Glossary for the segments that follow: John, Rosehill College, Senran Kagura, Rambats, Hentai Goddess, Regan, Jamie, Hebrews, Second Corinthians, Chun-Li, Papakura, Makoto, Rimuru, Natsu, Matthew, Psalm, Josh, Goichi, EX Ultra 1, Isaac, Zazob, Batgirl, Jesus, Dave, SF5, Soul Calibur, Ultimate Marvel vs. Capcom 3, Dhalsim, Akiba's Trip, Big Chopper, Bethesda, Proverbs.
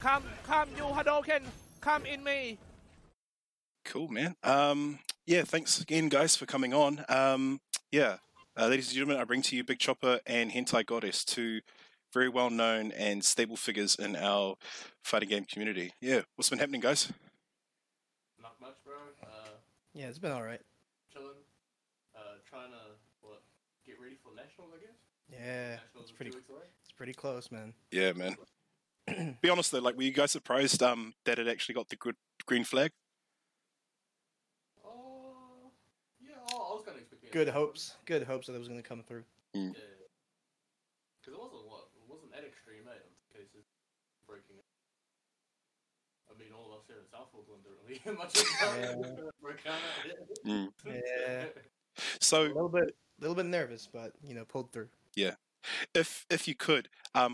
Come, you Hadouken. Come in me. Cool, man. Yeah, thanks again, guys, for coming on. Ladies and gentlemen, I bring to you Big Chopper and Hentai Goddess, two very well-known and stable figures in our fighting game community. Yeah, what's been happening, guys? Not much, bro. Yeah, it's been all right. Chilling. Trying to get ready for Nationals, I guess? Yeah, it's pretty. It's pretty close, man. Yeah, man. Be honest though, like, were you guys surprised that it actually got the good green flag? Yeah, I was kind of expecting. Good hopes that it was going to come through. Mm. Yeah, because it wasn't that extreme, eh? In cases breaking it. I mean, all of us here in South Auckland didn't really hear much about it. Yeah. So a little bit nervous, but you know, pulled through. Yeah. If you could,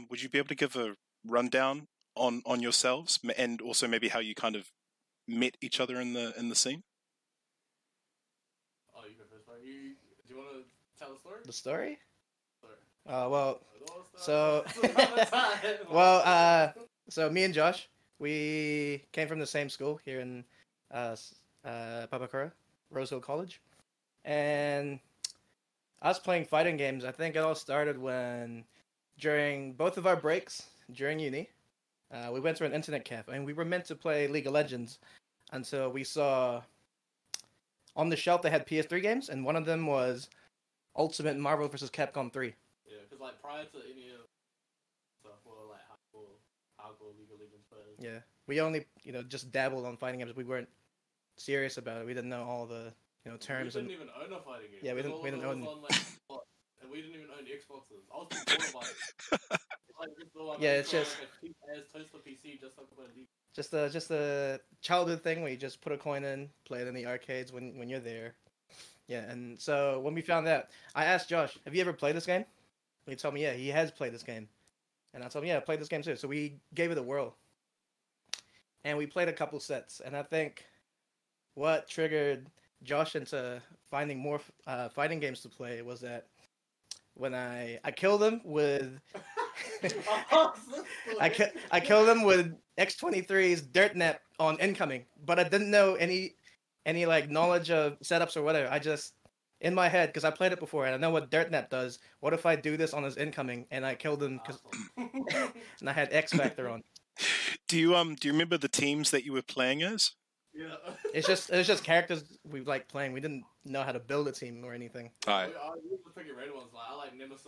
would you be able to give a rundown on yourselves and also maybe how you kind of met each other in the scene? Oh, you go first, mate. Do you want to tell the story? The story? So me and Josh, we came from the same school here in Papakura, Rosehill College, and us playing fighting games, I think it all started when, during both of our breaks during uni, we went to an internet cafe, and we were meant to play League of Legends until we saw on the shelf they had PS3 games, and one of them was Ultimate Marvel vs. Capcom 3. Yeah, because like prior to any of stuff, well, like hardcore League of Legends players. Yeah, we only just dabbled on fighting games. We weren't serious about it. We didn't know all the terms. We didn't even own a fighting game. Yeah, we didn't own. And we didn't even own the Xboxes. I was too bored about it. It's just like a cheap ass toaster PC, just like a League. Just a childhood thing where you just put a coin in, play it in the arcades when you're there. Yeah, and so when we found that, I asked Josh, "Have you ever played this game?" And he told me, "Yeah, he has played this game." And I told him, "Yeah, I played this game too." So we gave it a whirl, and we played a couple sets. And I think what triggered Josh into finding more fighting games to play was that when I killed him with I killed him with X23's dirt nap on incoming, but I didn't know any like knowledge of setups or whatever. I just in my head, because I played it before and I know what dirt nap does. What if I do this on his incoming? And I killed him and I had X Factor on. Do you remember the teams that you were playing as? Yeah. It's just characters we like playing. We didn't know how to build a team or anything. Alright. I used to pick red ones, like I like Nemesis.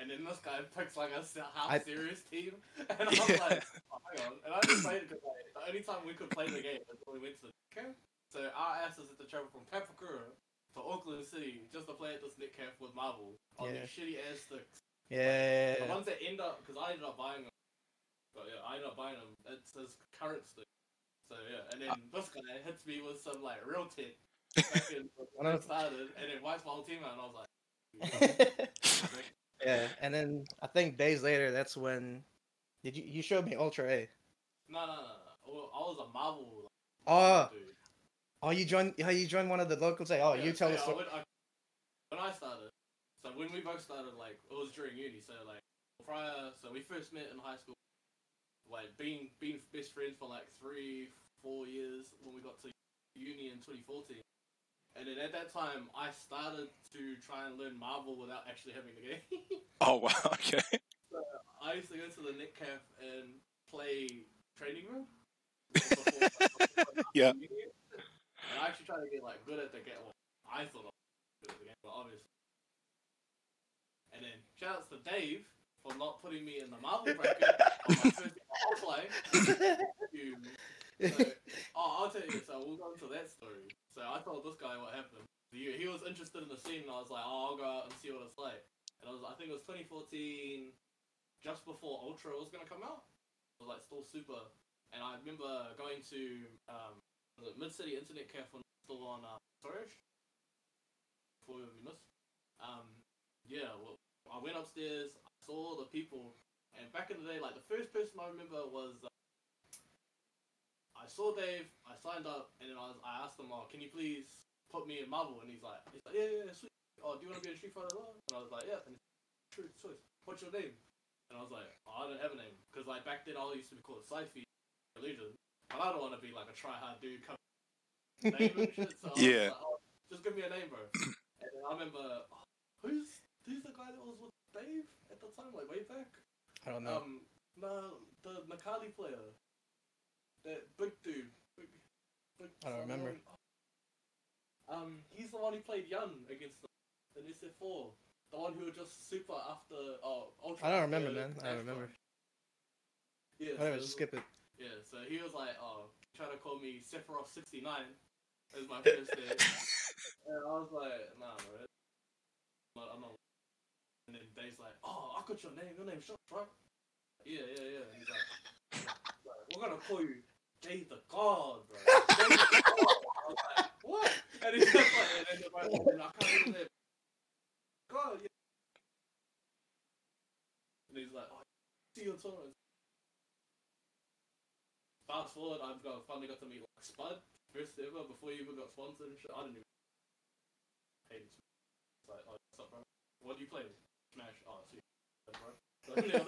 And then this guy picks like a half serious team. And I was like, oh, hang on. And I just played it because the only time we could play the game was when we went to the camp. So our asses had to travel from Papakura to Auckland City just to play at this net camp with Marvel on these shitty ass sticks. Yeah. Like, the ones that end up, because I ended up buying them. But yeah, I ended up buying them. It's his current stick. So yeah, and then this guy hits me with some like real tech and it wipes my whole team out, and I was like, yeah. And then I think days later, that's when you showed me Ultra A? No. Well, I was a Marvel. Dude. You joined one of the locals? You tell us. When I started, so when we both started, like it was during uni, so like prior, so we first met in high school. Like being best friends for like 3-4 years when we got to uni in 2014, and then at that time I started to try and learn Marvel without actually having the game. Oh wow, okay. So I used to go to the net caf and play training room. Yeah. And I actually tried to get like good at the game. Well, I thought I was good at the game, but obviously. And then shout outs to Dave for not putting me in the Marvel bracket on my first game I play. I'll tell you, so we'll go into that story. So I told this guy what happened. He was interested in the scene, and I was like, I'll go out and see what it's like. And I think it was 2014, just before Ultra was going to come out. It was like still super. And I remember going to the Mid-City Internet Cafe still on Torish. Before we missed. I went upstairs, saw the people, and back in the day, like the first person I remember was I saw Dave, I signed up, and then I asked him, "Oh, can you please put me in Marvel?" And he's like, yeah, sweet. Oh, do you want to be in Street Fighter? And I was like, yeah. And he's like, true choice. What's your name? And I was like, oh, I don't have a name because like back then I used to be called a side feed religion, but I don't want to be like a try-hard dude coming name and shit, so yeah. Like, oh, just give me a name, bro. And then I remember, oh, who's the guy that was with Dave at the time, like way back? I don't know. No, the Nakali player. That big dude. Big I don't remember. Oh. He's the one who played Yun against in SF4. The one who was just super after... Oh, Ultra. I don't remember, man. I don't remember. Yeah, whatever, so just skip it. Yeah, so he was like, oh, trying to call me Sephiroth69 as my first name. And I was like, nah, bro. I'm not... And then Dave's like, oh, I got your name. Your name's Shot, right? Yeah. And he's like, we're gonna call you Dave the God, bro. Dave the God. I was like, what? And he's just like, and I can't even say God, yeah. And he's like, oh, see your tolerance. Fast forward, I've finally got to meet like Spud, first ever, before you even got sponsored and shit. I didn't even hate it. It's like, oh, what's up, bro? What do you play? Smash. Oh, see, bro. Yeah.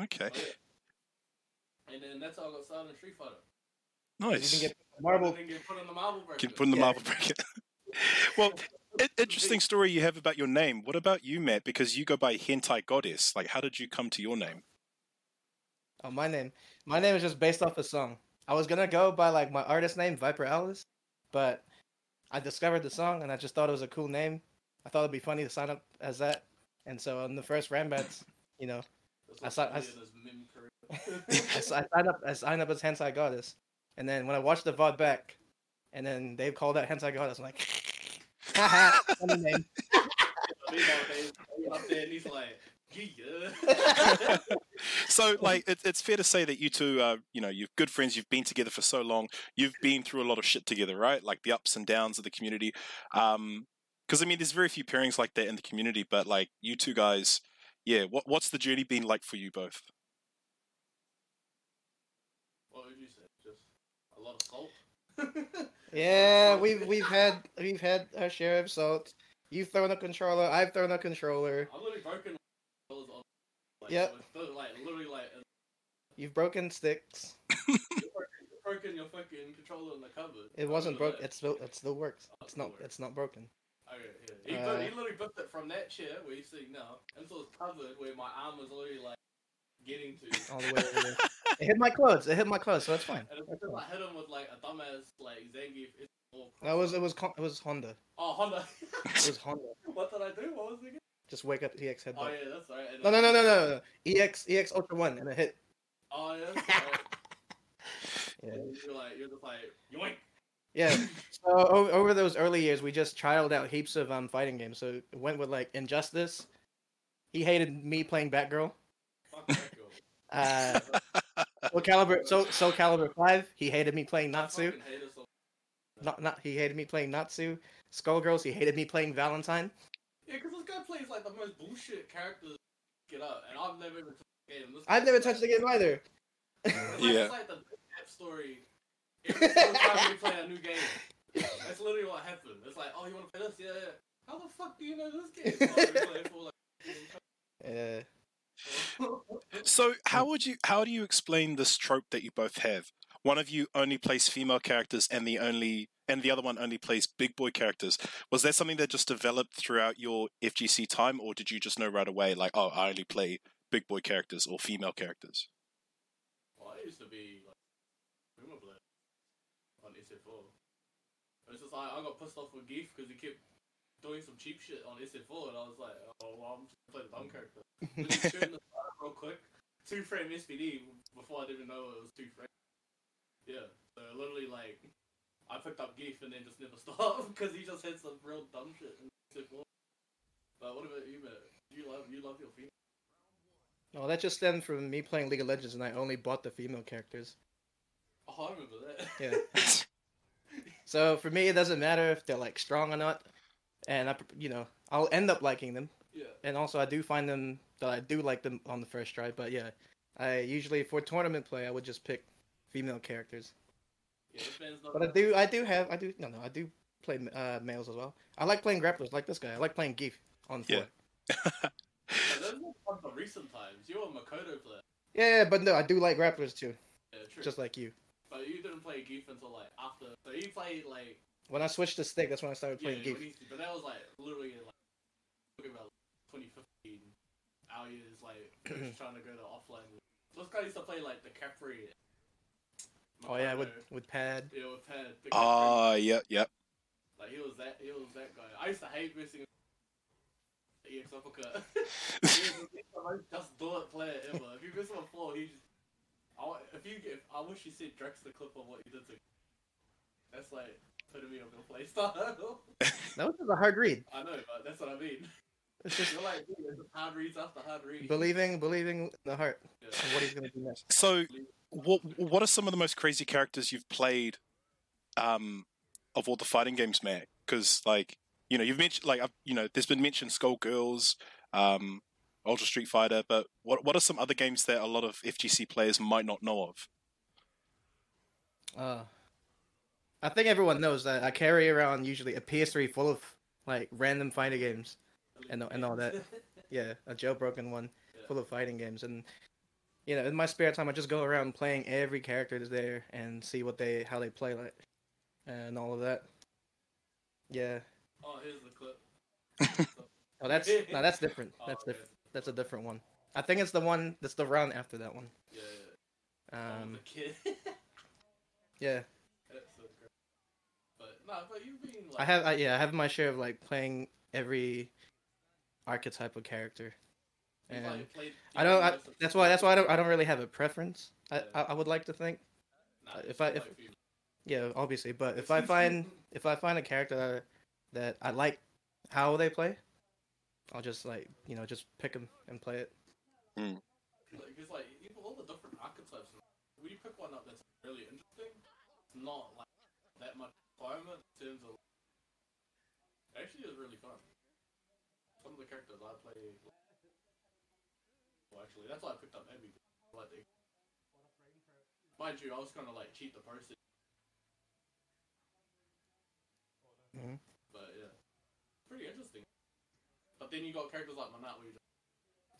Okay. Oh, yeah. And then that's how I got started in Street Fighter. Nice. You can get marble. You can put in the marble bracket. Well, interesting story you have about your name. What about you, Matt? Because you go by Hentai Goddess. Like, how did you come to your name? Oh, my name. My name is just based off a song. I was gonna go by like my artist name, Viper Alice, but I discovered the song and I just thought it was a cool name. I thought it'd be funny to sign up as that. And so on the first Rambats, you know, I signed up as Hentai Goddess. And then when I watched the VOD back, and then Dave called out Hentai Goddess, I'm like, haha, funny name. So, like, it's fair to say that you two, you know, you're good friends, you've been together for so long, you've been through a lot of shit together, right? Like, the ups and downs of the community. Because, I mean, there's very few pairings like that in the community, but, like, you two guys, yeah, what's the journey been like for you both? What would you say? Just a lot of salt? Yeah, we've had our share of salt. You've thrown a controller, I've thrown a controller. I've literally broken controllers on. Like, yep. Literally, you've broken sticks. You've broken your fucking controller in the cupboard. It wasn't broken. It still works. Oh, it's not broken. Okay, yeah. He literally booked it from that chair where you're sitting now until it's covered where my arm was literally like getting to. All the way over there. It hit my clothes, so that's fine. And it's because I hit him with like a dumbass like Zangief. It was Honda. Oh, Honda. It was Honda. What did I do? What was it again? Just wake up EX headbutt. Oh yeah, that's right. No. EX Ultra 1 and a hit. Oh yeah, that's right. Yeah. You're just like yoink. Yeah. So over those early years, we just trialed out heaps of fighting games. So it went with like Injustice. He hated me playing Batgirl. Fuck Batgirl. Soul Calibur 5. He hated me playing Natsu. He hated me playing Natsu. Skullgirls. He hated me playing Valentine. Yeah, because this guy plays like the most bullshit characters get up, and I've never even touched the game. I've never touched the game either. It's like the app story. Every single time we play a new game, that's literally what happened. It's like, oh, you want to play this? Yeah. How the fuck do you know this game? Yeah. So how do you explain this trope that you both have? One of you only plays female characters and the other one only plays big boy characters. Was that something that just developed throughout your FGC time, or did you just know right away, like, oh, I only play big boy characters or female characters? Well, I used to be like female player on SF4. It's just like I got pissed off with Geese because he kept doing some cheap shit on SF4, and I was like, oh, well, I'm just playing the dumb character. Let me turn this out real quick. 2-frame SPD before I didn't know it was 2 frames. Yeah, so literally, like, I picked up Geef and then just never stopped because he just had some real dumb shit. But what about you, man? Do you love your female? No, that just stemmed from me playing League of Legends and I only bought the female characters. Oh, I remember that. Yeah. So for me, it doesn't matter if they're, like, strong or not. And, I'll end up liking them. Yeah. And also, I do find them that I do like them on the first try. But, yeah, I usually, for tournament play, I would just pick female characters. Yeah, but I do play males as well. I like playing grapplers like this guy. I like playing Geef on 4. Yeah. Those are from the recent times. You were a Makoto player. Yeah, but no, I do like grapplers too. Yeah, true. Just like you. But you didn't play Geef until like after. So you played like. When I switched to stick, that's when I started playing Geef. But that was like literally like talking about like, 2015. Our years like just trying to go to offline. Those guys used to play like the Capri. Makoto. Oh yeah, with Pad. Yeah, with Pad. Oh yep. Like he was that guy. I used to hate missing. Yeah, Papakura. He's the most just do it player ever. If you miss him on floor, he just. I wish you said Drex the clip of what you did to. That's like putting me on the play style. That was just a hard read. I know, but that's what I mean. It's just you're like dude, it's hard reads after hard reads. Believing the heart of what he's gonna do next. So, what are some of the most crazy characters you've played, of all the fighting games, Matt? Because like you know you've mentioned like there's been mentioned Skullgirls, Ultra Street Fighter, but what are some other games that a lot of FGC players might not know of? I think everyone knows that I carry around usually a PS3 full of like random fighter games and all that. Yeah, a jailbroken one full of fighting games. And you know, in my spare time, I just go around playing every character that's there and see how they play like and all of that. Yeah. Oh, here's the clip. Oh, that's different. That's a different one. I think it's the one that's the round after that one. Yeah. The kid. Yeah. That's so great. But you've been like. I have my share of like playing every archetype of character. And like that's why I don't really have a preference. I would like to think. Nah, obviously, but if I find a character that I like how they play. I'll just just pick them and play it. Mm. Like it's like you have all the different archetypes. When you pick one up that's really interesting, it's not like that much requirement in terms of. Actually, it's really fun. Some of the characters I play. Well, actually, that's why I picked up Abby. Like, mind you, I was kind of like cheat the process. Mm-hmm. But yeah, pretty interesting. But then you got characters like Manat where you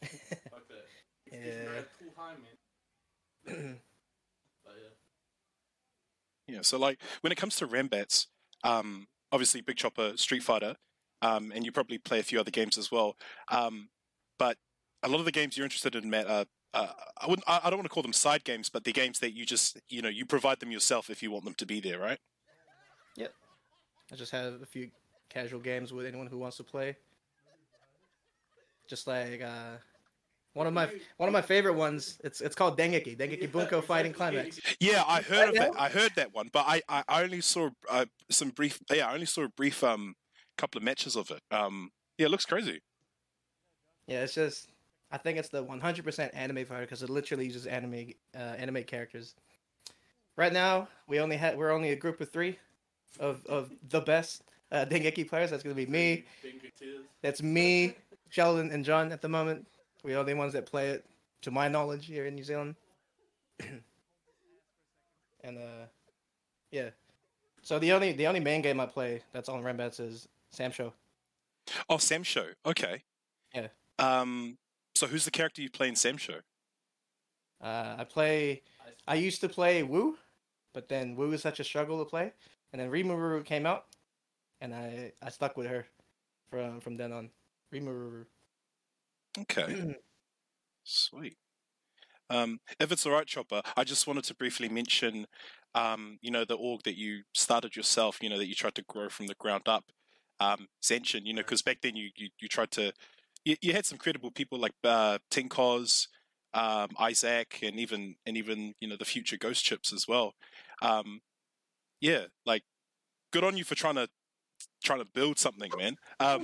just fuck that. Yeah. Too high, man. But yeah. Yeah. So like when it comes to Rambats, obviously Big Chopper, Street Fighter, and you probably play a few other games as well. But a lot of the games you're interested in, Matt, are I don't want to call them side games, but they're games that you just you provide them yourself if you want them to be there, right? Yep. I just have a few casual games with anyone who wants to play. Just like one of my favorite ones. It's called Dengeki Bunko Fighting Climax. Yeah, I heard of that. I heard that one, but I only saw a brief couple of matches of it. Yeah, it looks crazy. Yeah, it's just I think it's the 100% anime fighter because it literally uses anime characters. Right now, we're only a group of three, of the best Dengeki players. That's gonna be me. That's me. Sheldon and John at the moment. We are the ones that play it, to my knowledge, here in New Zealand. And yeah. So the only main game I play that's on Rambats is Sam Show. Oh, Sam Show. Okay. Yeah. So who's the character you play in Sam Show? I used to play Wu, but then Wu was such a struggle to play, and then Rimuru came out, and I stuck with her from then on. Okay. Sweet. If it's all right, Chopper, I just wanted to briefly mention, the org that you started yourself, that you tried to grow from the ground up, Zenshin, because back then you tried to, you had some credible people like Tinkoz, Isaac, and even the future Ghost Chips as well. Yeah, like good on you for trying to build something, man. No,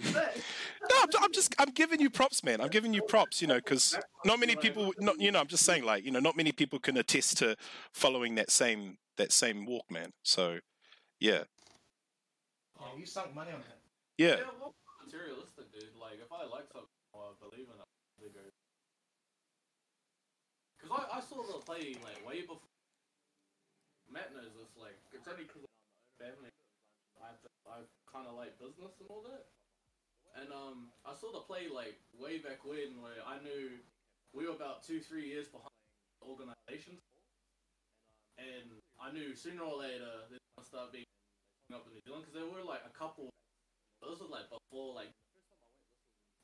I'm giving you props, man. I'm giving you props, because not many people, I'm just saying, like, not many people can attest to following that same walk, man. So, yeah. Oh, you sunk money on that. Yeah. Well, materialistic, dude. Like, if I like something, I believe in it. Because I saw the play, like, way before. Matt knows this, like, it's only because of my family. I kind of like business and all that. And I saw the play like way back when, where I knew we were about 2-3 years behind organizations, and I knew sooner or later they're gonna start being up in New Zealand, because there were like a couple. This was like before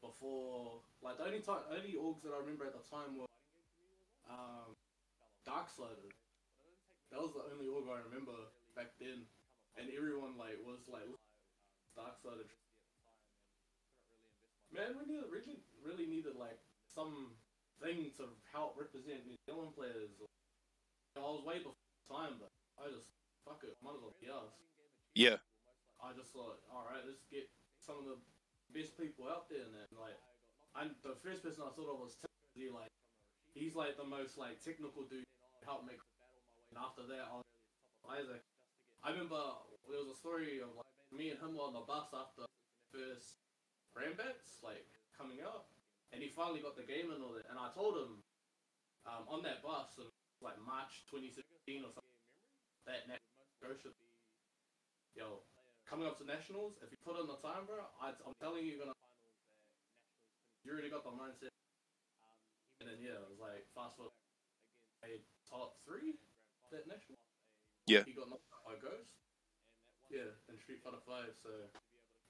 the only orgs that I remember at the time were Darkslider. That was the only org I remember back then, and everyone like was like Darkslider. Man, we needed, really needed like some thing to help represent New Zealand players. Like, I was way before the time, but I just fuck it, might as well be us. Yeah. I just thought, alright, let's get some of the best people out there, and then, like, the first person I thought of was Tim. Like, he's like the most like technical dude to help make. And after that, I was Isaac. I remember there was a story of like me and him were on the bus after the first Rambats like coming up, and he finally got the game and all that. And I told him on that bus, in like March 2016 or something, that Ghost, yo, coming up to nationals. If you put in the time, bro, I'm telling you, you already got the mindset. And then yeah, it was like fast forward, a top 3 that national. Yeah. He got knocked out by Ghost. Yeah, and Street Fighter 5. So.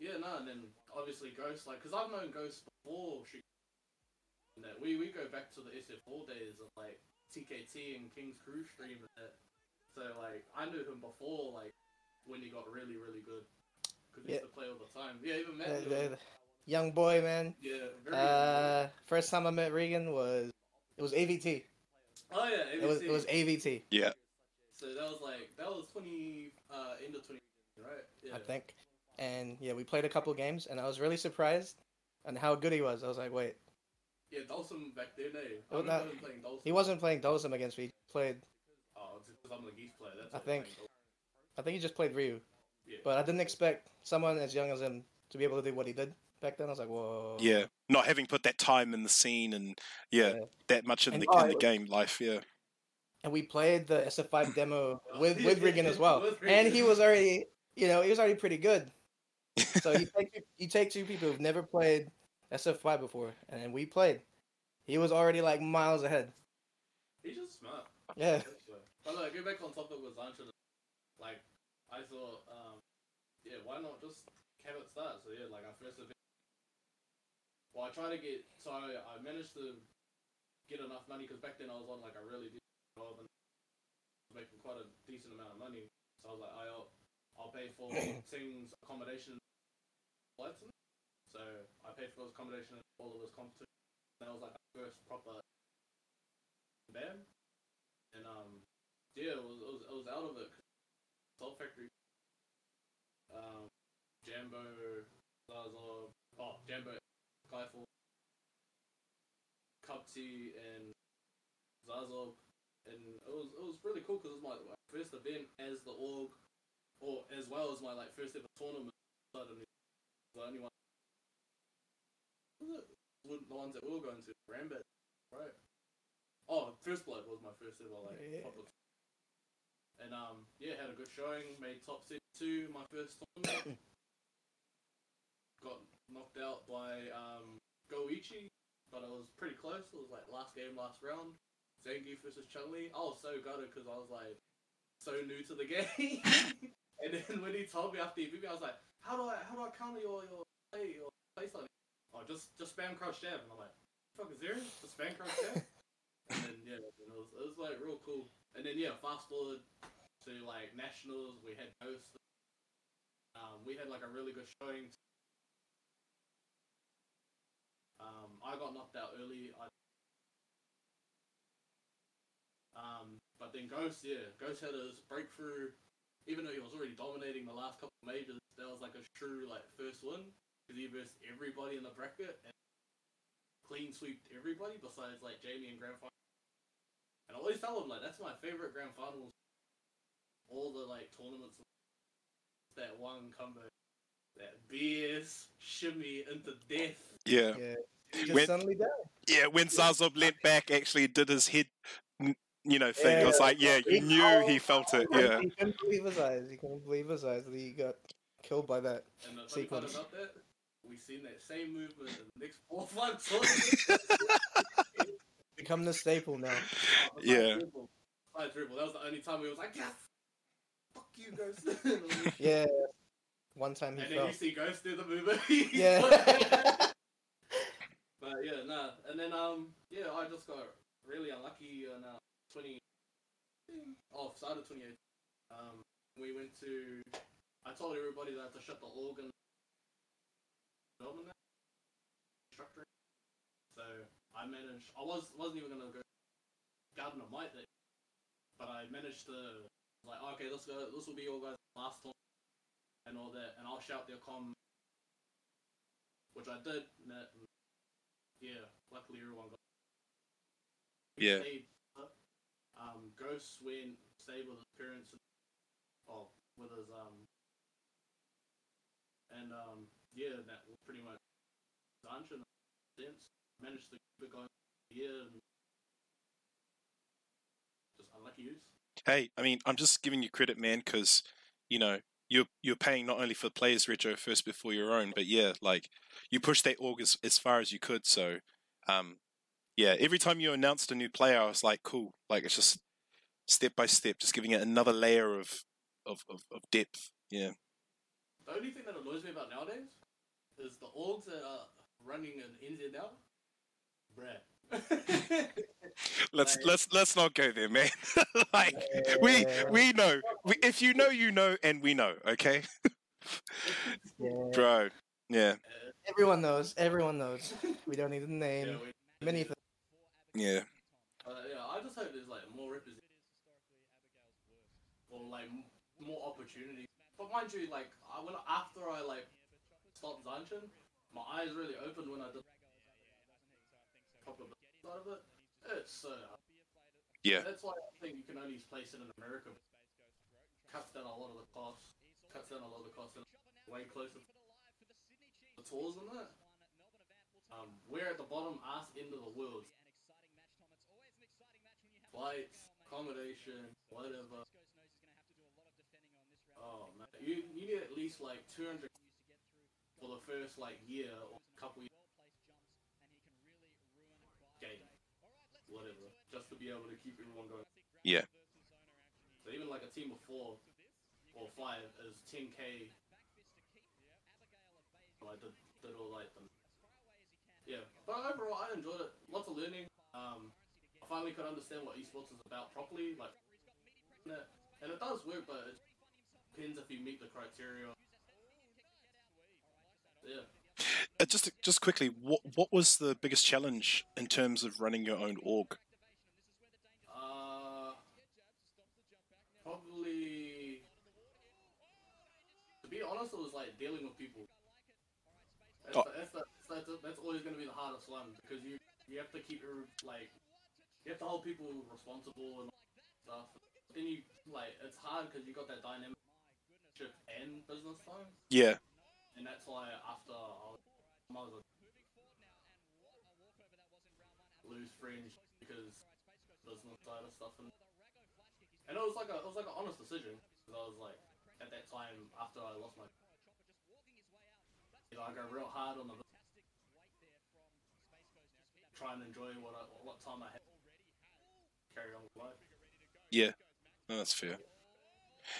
Yeah, no, and then obviously Ghost, like, because I've known Ghost before she, and that we go back to the SF4 days of like TKT and King's Crew stream and that. So like I knew him before, like when he got really, really good, because he used to play all the time. Yeah, even Matt. Young boy, man. Yeah. Very first time I met Regan was AVT. Oh yeah, AVT. It was AVT. Yeah. So that was end of 20, right? Yeah. I think. And yeah, we played a couple games, and I was really surprised on how good he was. I was like, wait. Yeah, Dhalsim back then, eh? I remember him playing Dhalsim. He wasn't playing Dhalsim against me. He played... Oh, it's because I'm the Geese player. That's I think he just played Ryu. Yeah. But I didn't expect someone as young as him to be able to do what he did back then. I was like, whoa. Yeah, not having put that time in the scene and, that much in the game life, yeah. And we played the SF5 demo with Regan as well. And he was already, pretty good. So you take two people who've never played SF5 before, and then we played. He was already like miles ahead. He's just smart. Yeah. But look, go back on topic with Zenshin. Like, I thought, why not just have it start? So yeah, like our first event. Well, I managed to get enough money, because back then I was on like a really decent job and making quite a decent amount of money. So I was like, I'll pay for Sing's accommodation and so I paid for his accommodation and all of his competition. That was like our first proper band. And it was out of it. Salt Factory, Jambo, Zazob, Jambo, Skyfall, Capri and Zazob, and it was really cool, because it was my first event as the org. Or as well as my like first ever tournament. I don't know, the only one. The ones that we were going to Rambats, right? Oh, First Blood was my first ever public. And had a good showing. Made top 2 my first tournament. Got knocked out by Goichi, but it was pretty close. It was like last game, last round. Zangief versus Chun-Li. I was so gutted, because I was like so new to the game. And then when he told me after he beat me, I was like, how do I counter your play? Your play something? Oh, just spam crouch jab. And I'm like, fuck is there? Just spam crouch jab. And then it was like real cool. And then fast forward to like nationals, we had Ghost. We had like a really good showing. I got knocked out early. But then Ghost had his breakthrough. Even though he was already dominating the last couple of majors, that was like a true like first win, because he versed everybody in the bracket and clean sweeped everybody besides like Jamie in grand final. And I always tell him like that's my favorite grand finals. All the like tournaments, that one combo, that BS shimmy into death. Yeah. You just suddenly died. Yeah, when Zazob leant back, actually did his head. Thing. Yeah, I was like, you knew he felt it. Yeah. He couldn't believe his eyes. He got killed by that sequence. About that, we seen that same move for the next 4 5 times. Become the staple now. Oh, yeah. Dribble. That was the only time we was like, yes! Fuck you, Ghost. Yeah. One time he fell. And then you see Ghost do the movement. Yeah. But yeah, nah. And then, yeah, I just got really unlucky on start of 2018. We went to... I told everybody that I had to shut the organ structure. So I managed... I wasn't even going to go Garden of Might there. But I managed to, like, okay, this will be all guys' last time and all that, and I'll shout their comm, which I did, and yeah, luckily everyone got it. Yeah. Ghost went, stayed with his parents, yeah, that was pretty much Zenshin, managed to keep it going for a year, and unlucky use. Hey, I mean, I'm just giving you credit, man, because, you know, you're paying not only for players' retro first before your own, but yeah, like, you pushed that org as far as you could, so, yeah, every time you announced a new player, I was like, cool, like, it's just step by step, just giving it another layer of depth, yeah. The only thing that annoys me about nowadays is the orgs that are running an NZ now, bruh. Let's not go there, man. Like, yeah. we know. If you know, you know, and we know. Okay, yeah. Bro. Yeah. Everyone knows. We don't need to name many things. Yeah. Yeah. I just hope there's like more representation, or like more opportunities. But mind you, like after I stopped Zenshin, my eyes really opened when I did a couple of. Of it. It's, yeah. That's why I think you can only place it in America. Cuts down a lot of the cost, and way closer to the tours than that. We're at the bottom ass end of the world. Flights, accommodation, whatever. Oh man, you need at least like 200 for the first like year or couple years. Whatever, just to be able to keep everyone going. Yeah. So even like a team of 4 or 5 is 10k. I did all like them. Yeah, but overall I enjoyed it. Lots of learning. I finally could understand what esports is about properly. Like, and it does work, but it depends if you meet the criteria. Yeah. Just quickly, what was the biggest challenge in terms of running your own org? Probably, to be honest, it was like dealing with people. That's always going to be the hardest one, because you have to keep you have to hold people responsible and all that stuff. But then it's hard because you got that dynamic shift and business time. Yeah. And that's why after I was lose friends because business side of stuff, and it was like an honest decision, because I was like, at that time after I lost my, I go real hard on the try and enjoy what time I had, carry on with life. Yeah, no, that's fair.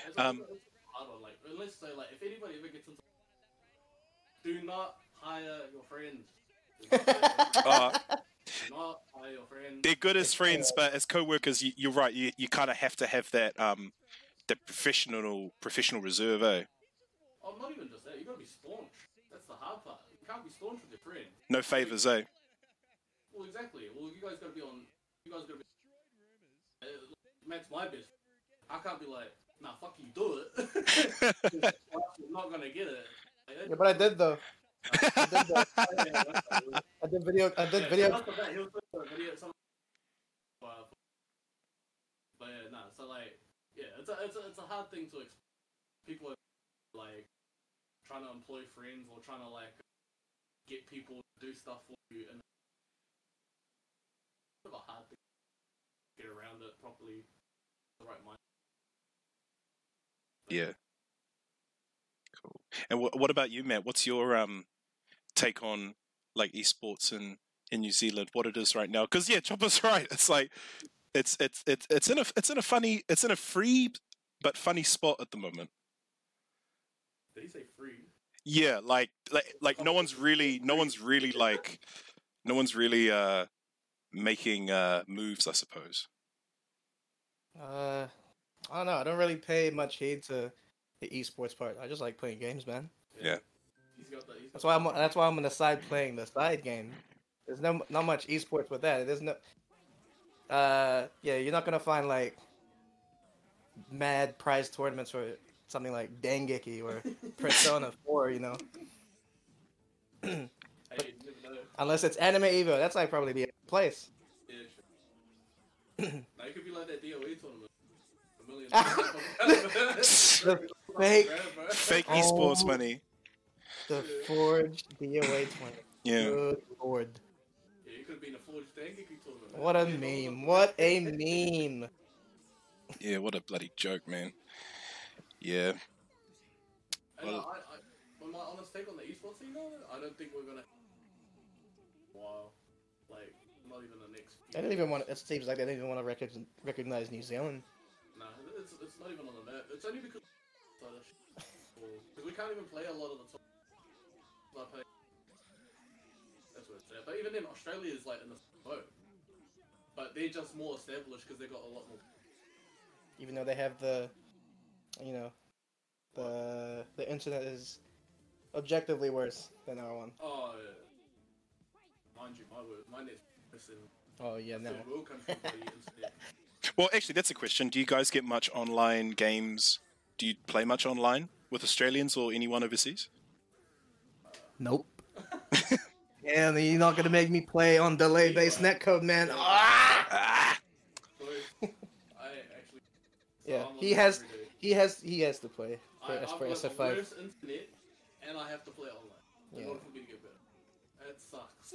It's hard on, let's say if anybody ever gets into. Do not hire your friends. Do not hire your friends. They're good as friends, but as co-workers, you're right. You kind of have to have that the professional reserve, eh? Oh, not even just that. You gotta be staunch. That's the hard part. You can't be staunch with your friend. No favors, eh? Well, exactly. Well, you guys gotta be. Matt's my best. I can't be like, nah, fuck you, do it. I'm not gonna get it. Yeah, but I did though. I did video. But yeah, no. So it's a hard thing to explain. People are trying to employ friends or trying to get people to do stuff for you, and it's a bit of a hard thing to get around it properly, the right mind. Yeah. And what about you, Matt? What's your take on like esports in New Zealand, what it is right now. Because yeah, Chopper's right. It's like it's in a free but funny spot at the moment. Did he say free? Yeah, like no one's really making moves, I suppose. I don't know. I don't really pay much heed to the esports part. I just like playing games, man. Yeah. That's why I'm on the side playing the side game. There's not much esports with that. There's no. Yeah, you're not gonna find like mad prize tournaments for something like Dengeki or Persona 4, you know. But, unless it's Anime Evo, that's like probably the place. Yeah, sure. Now it could be like that DOA tournament. Fake esports money. The forged DOA tournament. Yeah. Good lord. Yeah, you could be in a forged Dengeki tournament. What a meme! What a meme! Yeah, what a bloody joke, man. Yeah. Well, my honest take on the esports scene, though, I don't think we're gonna. Wow. Like, not even the next. Few they don't even want. It seems like they don't even want to recognize New Zealand. Nah, it's not even on the map. It's only because we can't even play a lot of the top. That's what it's at. But even then, Australia is like in the boat. But they're just more established because they got a lot more. Even though they have the. You know, the internet is objectively worse than our one. Oh, yeah. Mind you, my net's worse than... Oh, yeah, no. Well, actually, that's a question. Do you guys get much online games? Do you play much online with Australians or anyone overseas? Nope. Damn, you're not going to make me play on delay-based netcode, man. Ah! Yeah, he has to play for SF5. I have worse internet, and I have to play online in order for me to get better. That sucks.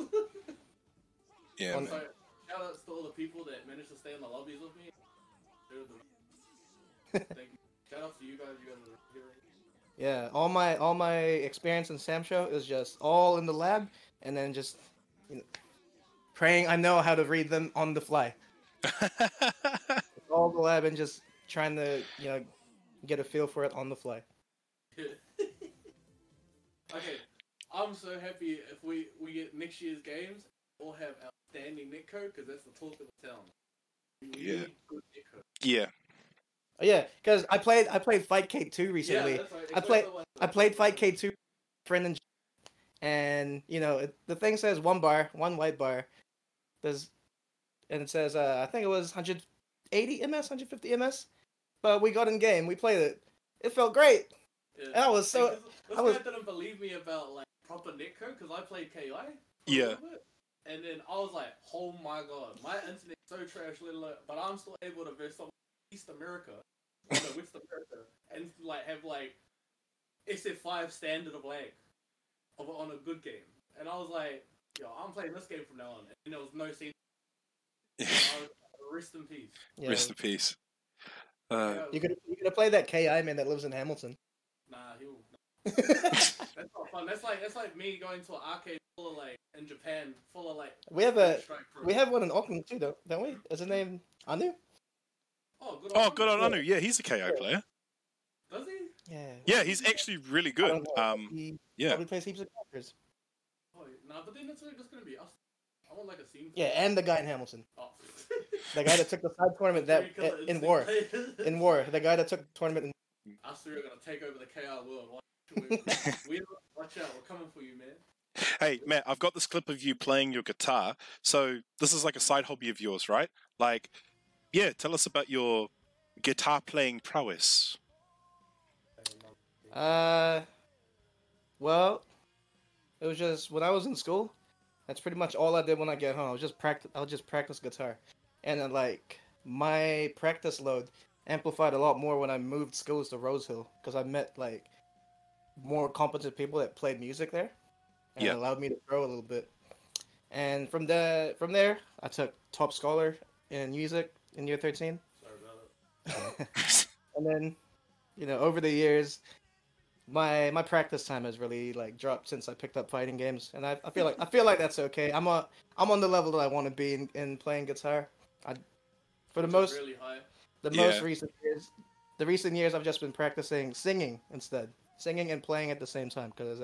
Yeah. So, shout outs to all the people that managed to stay in the lobbies with me. Thank you. Shout outs to you guys. You guys are here. Yeah, all my experience in Sam Show is just all in the lab, and then just praying I know how to read them on the fly. All the lab and just trying to get a feel for it on the fly. Okay, I'm so happy if we get next year's games or have outstanding netcode, because that's the talk of the town. Yeah. Good netcode. Yeah. Oh, yeah, because I played Fight K2 recently. Yeah, that's right. I played Fight K2, friend and the thing says one white bar, and it says I think it was 150 ms, but we got in game, we played it felt great. Yeah. And I was so I didn't believe me about like proper netcode, because I played KI and then I was like, oh my god, my internet's so trash, but I'm still able to verse someone in West America and like have like SF5 standard of lag on a good game, and I was like, yo, I'm playing this game from now on, and there was no scene. Rest in peace. Yeah. Rest in peace. You could play that KI man that lives in Hamilton. Nah, that's not fun. That's like me going to an arcade full of like in Japan full of like. We have one in Auckland too, though, don't we? Is his name Anu? Oh, good on Anu. Yeah, he's a KI player. Does he? Yeah. Yeah, he's actually really good. He probably plays heaps of characters. Oh, nah, but then it's just gonna be us. I want like a scene. Yeah, and the guy in Hamilton. Oh. The guy that took the side tournament in war. The guy that took the tournament in us three are gonna take over the KR world. Watch out, we're coming for you, man. Hey, Matt, I've got this clip of you playing your guitar. So this is like a side hobby of yours, right? Like, yeah, tell us about your guitar playing prowess. Well, it was just when I was in school. That's pretty much all I did when I get home. I'll just practice guitar. And then, like, my practice load amplified a lot more when I moved schools to Rosehill, because I met, like, more competent people that played music there. And it allowed me to grow a little bit. And from there, I took Top Scholar in music in year 13. Sorry about it. And then, over the years, my practice time has really like dropped since I picked up fighting games, and I feel like that's okay. I'm on the level that I want to be in playing guitar. The recent years I've just been practicing singing instead, singing and playing at the same time, because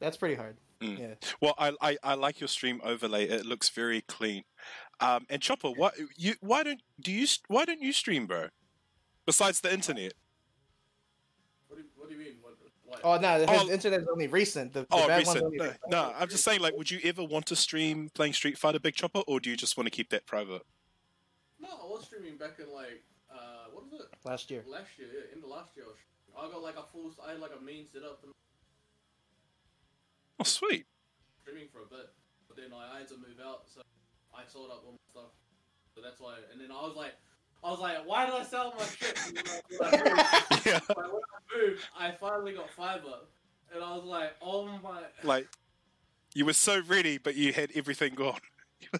that's pretty hard. Mm. Yeah. Well, I like your stream overlay. It looks very clean. And Chopper, why don't you stream, bro? Besides the internet. What do you mean? What? Oh no, the internet is only recent. The bad one's only recent. No, I'm just saying. Like, would you ever want to stream playing Street Fighter, Big Chopper, or do you just want to keep that private? No, I was streaming back in like what was it? Last year, yeah, in the last year, I got like a full. I had like a main set up. Oh, sweet. Streaming for a bit, but then I had to move out, so I sold up all my stuff. So that's why. And then I was like, why did I sell my shit? Yeah. But when I moved, I finally got Fiverr, and I was like, oh my. Like, you were so ready, but you had everything gone. I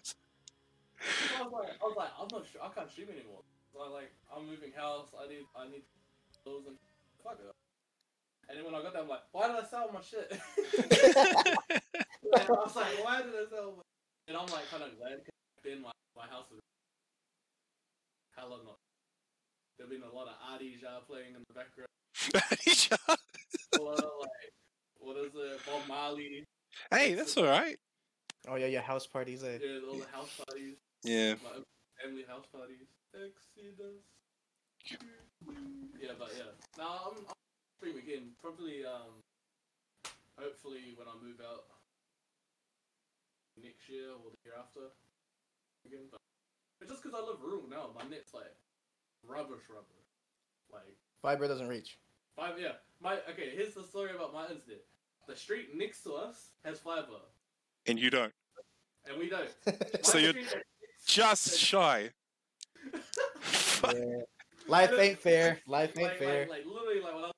was like, I'm not sure. I can't stream anymore. So I'm moving house. I need bills and fuck it. And then when I got that, I'm like, why did I sell my shit? And I was like, why did I sell my shit? And I'm like, kind of glad, because then my house was hella not. There've been a lot of Adija playing in the background. Adija? A lot of, like, what is it? Bob Marley. Hey, that's alright. Oh, yeah, your house parties. Eh? Yeah, all the house parties. Yeah. My family house parties. Yeah, but yeah. Now I'm stream again, probably, hopefully when I move out next year or the year after again, but just because I live rural now, my net's like rubbish, like fiber doesn't reach. Fiber, yeah. Here's the story about my internet. The street next to us has fiber, and you don't, and we don't. So you're just shy. Yeah. Life ain't fair. Like literally, like when I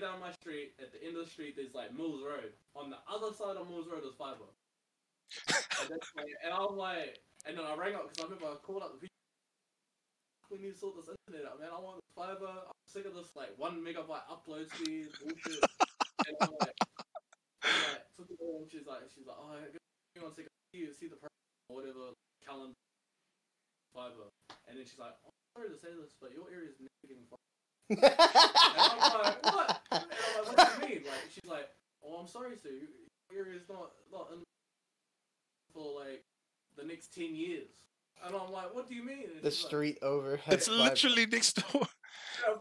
down my street, at the end of the street, there's like Mills Road. On the other side of Mills Road is fiber. And I'm like, and then I rang up because I remember I called up the people. We need to sort this internet out, man. I want fiber. I'm sick of this like 1 megabyte upload speed bullshit. And I'm like, took it all, and she's like, oh, hang on a second, see the program or whatever, like, calendar fiber. And then she's like, oh, I'm sorry to say this, but your area is never getting fiber. And I'm like, what? And I'm like, what do you mean? Like, she's like, oh, I'm sorry, Sue. Your area is not in for like the next 10 years. And I'm like, what do you mean? And the street like, over. It's literally next door.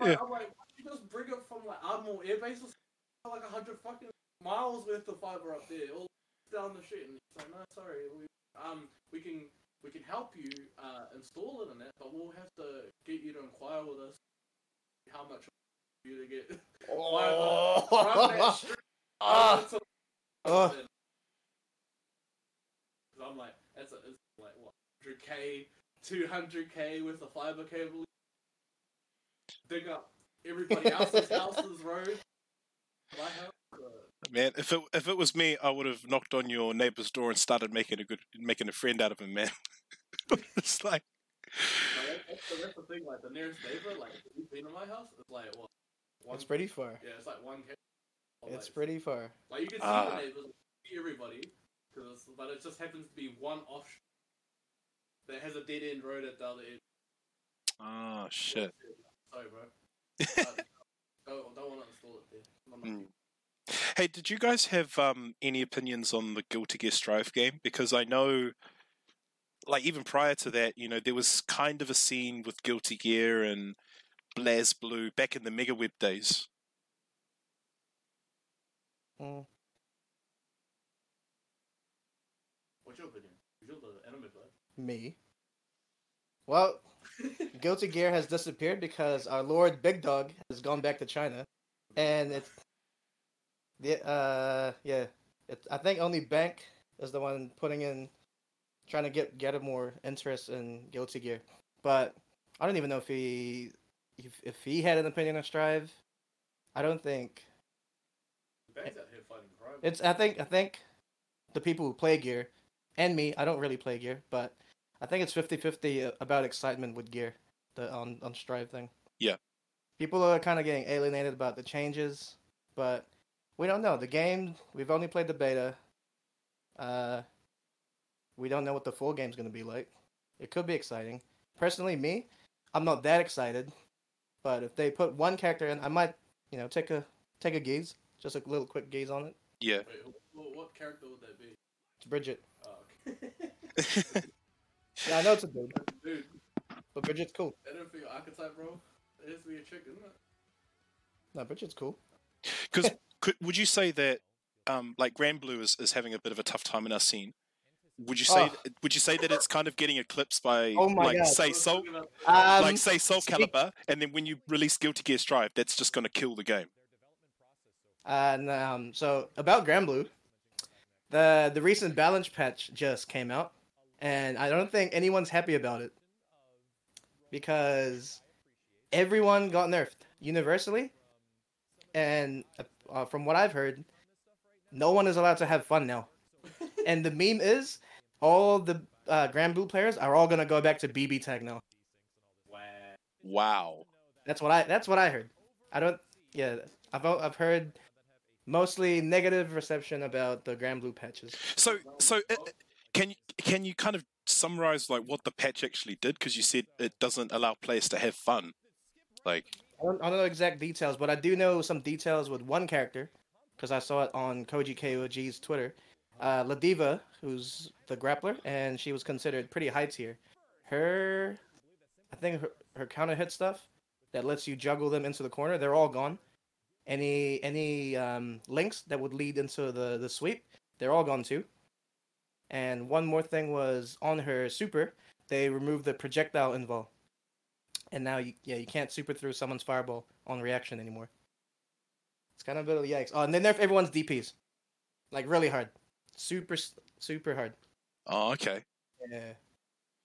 Yeah. I'm like, why don't you just bring it from like Ardmore Air Base or something? Like 100 fucking miles worth of fiber up there, all down the street. And she's like, no, sorry, we can help you install it and that, but we'll have to get you to inquire with us. How much you to get? Oh, I'm like, it's like what, 100k, 200k with a fiber cable. Dig up everybody else's house's road. My house. Man, if it was me, I would have knocked on your neighbor's door and started making a friend out of him, man. It's like. Like, that's the thing, like the nearest neighbor, like if you've been in my house, it's like what? It's pretty far. Yeah, it's like 1K. It's pretty far. Like you can see the neighbors, like, see everybody, but it just happens to be one off that has a dead end road at the other end. Oh shit! Sorry, bro. Don't want to install it there. Hey, did you guys have any opinions on the Guilty Gear Strive game? Because I know. Like, even prior to that, you know, there was kind of a scene with Guilty Gear and BlazBlue back in the MegaWeb days. Mm. What's your opinion? You're the anime guy. Me? Well, Guilty Gear has disappeared because our Lord Big Dog has gone back to China. And I think only Bank is the one putting in... trying to get more interest in Guilty Gear, but I don't even know if he had an opinion on Strive. I don't think. Bangs out here fighting crime. It's I think the people who play Gear and me. I don't really play Gear, but I think it's 50-50 about excitement with Gear on Strive thing. Yeah, people are kind of getting alienated about the changes, but we don't know. The game, we've only played the beta. We don't know what the full game's going to be like. It could be exciting. Personally, me, I'm not that excited. But if they put one character in, I might, you know, take a gaze. Just a little quick gaze on it. Yeah. Wait, what character would that be? It's Bridget. Oh, okay. Yeah, I know it's a dude. Dude. But Bridget's cool. I don't think archetype, bro. It has to be a chick, isn't it? No, Bridget's cool. Because would you say that, like, Grand Blue is having a bit of a tough time in our scene? Would you say that it's kind of getting eclipsed by say Soul Calibur, and then when you release Guilty Gear Strive, that's just going to kill the game? So about Granblue, the recent balance patch just came out, and I don't think anyone's happy about it because everyone got nerfed universally, and from what I've heard, no one is allowed to have fun now. And the meme is, all the Grand Blue players are all gonna go back to BB tag now. Wow. That's what I heard. I've heard mostly negative reception about the Grand Blue patches. So can you kind of summarize like what the patch actually did? Because you said it doesn't allow players to have fun. Like I don't know exact details, but I do know some details with one character because I saw it on Koji KOG's Twitter. Ladiva, who's the grappler, and she was considered pretty high tier. I think her counter hit stuff that lets you juggle them into the corner, they're all gone. Any links that would lead into the sweep, they're all gone too. And one more thing was on her super, they removed the projectile involved. And now you can't super through someone's fireball on reaction anymore. It's kind of a bit of yikes. Oh, and they nerfed everyone's DPs. Like really hard. Super, super hard. Oh, okay. Yeah.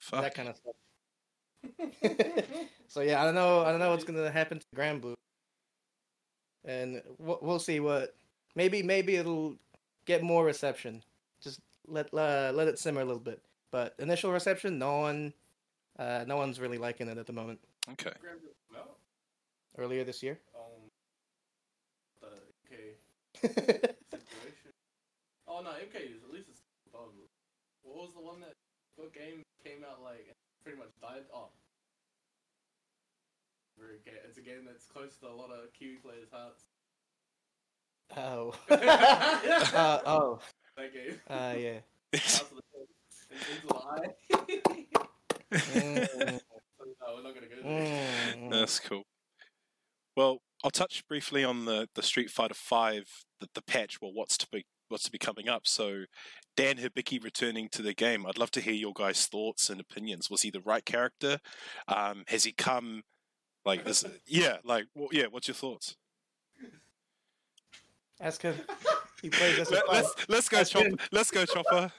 Fuck. That kind of stuff. So yeah, I don't know what's gonna happen to Grand Blue, and we'll see what. Maybe it'll get more reception. Just let it simmer a little bit. But initial reception, no one's really liking it at the moment. Okay. Earlier this year. Okay. Oh no, MKUs, at least it's probably. What was the one that what game came out like and pretty much died? Oh. Very gay. It's a game that's close to a lot of Kiwi players' hearts. Oh. Oh. That game. Yeah. No, we're not gonna go there. That's cool. Well, I'll touch briefly on the Street Fighter V, the patch, well what's to be coming up. So Dan Hibiki returning to the game. I'd love to hear your guys' thoughts and opinions. Was he the right character? Has he come like this? Yeah. Like, well, yeah. What's your thoughts? Ask him. He plays SF5. Let's go, Chopper. Let's go, Chopper.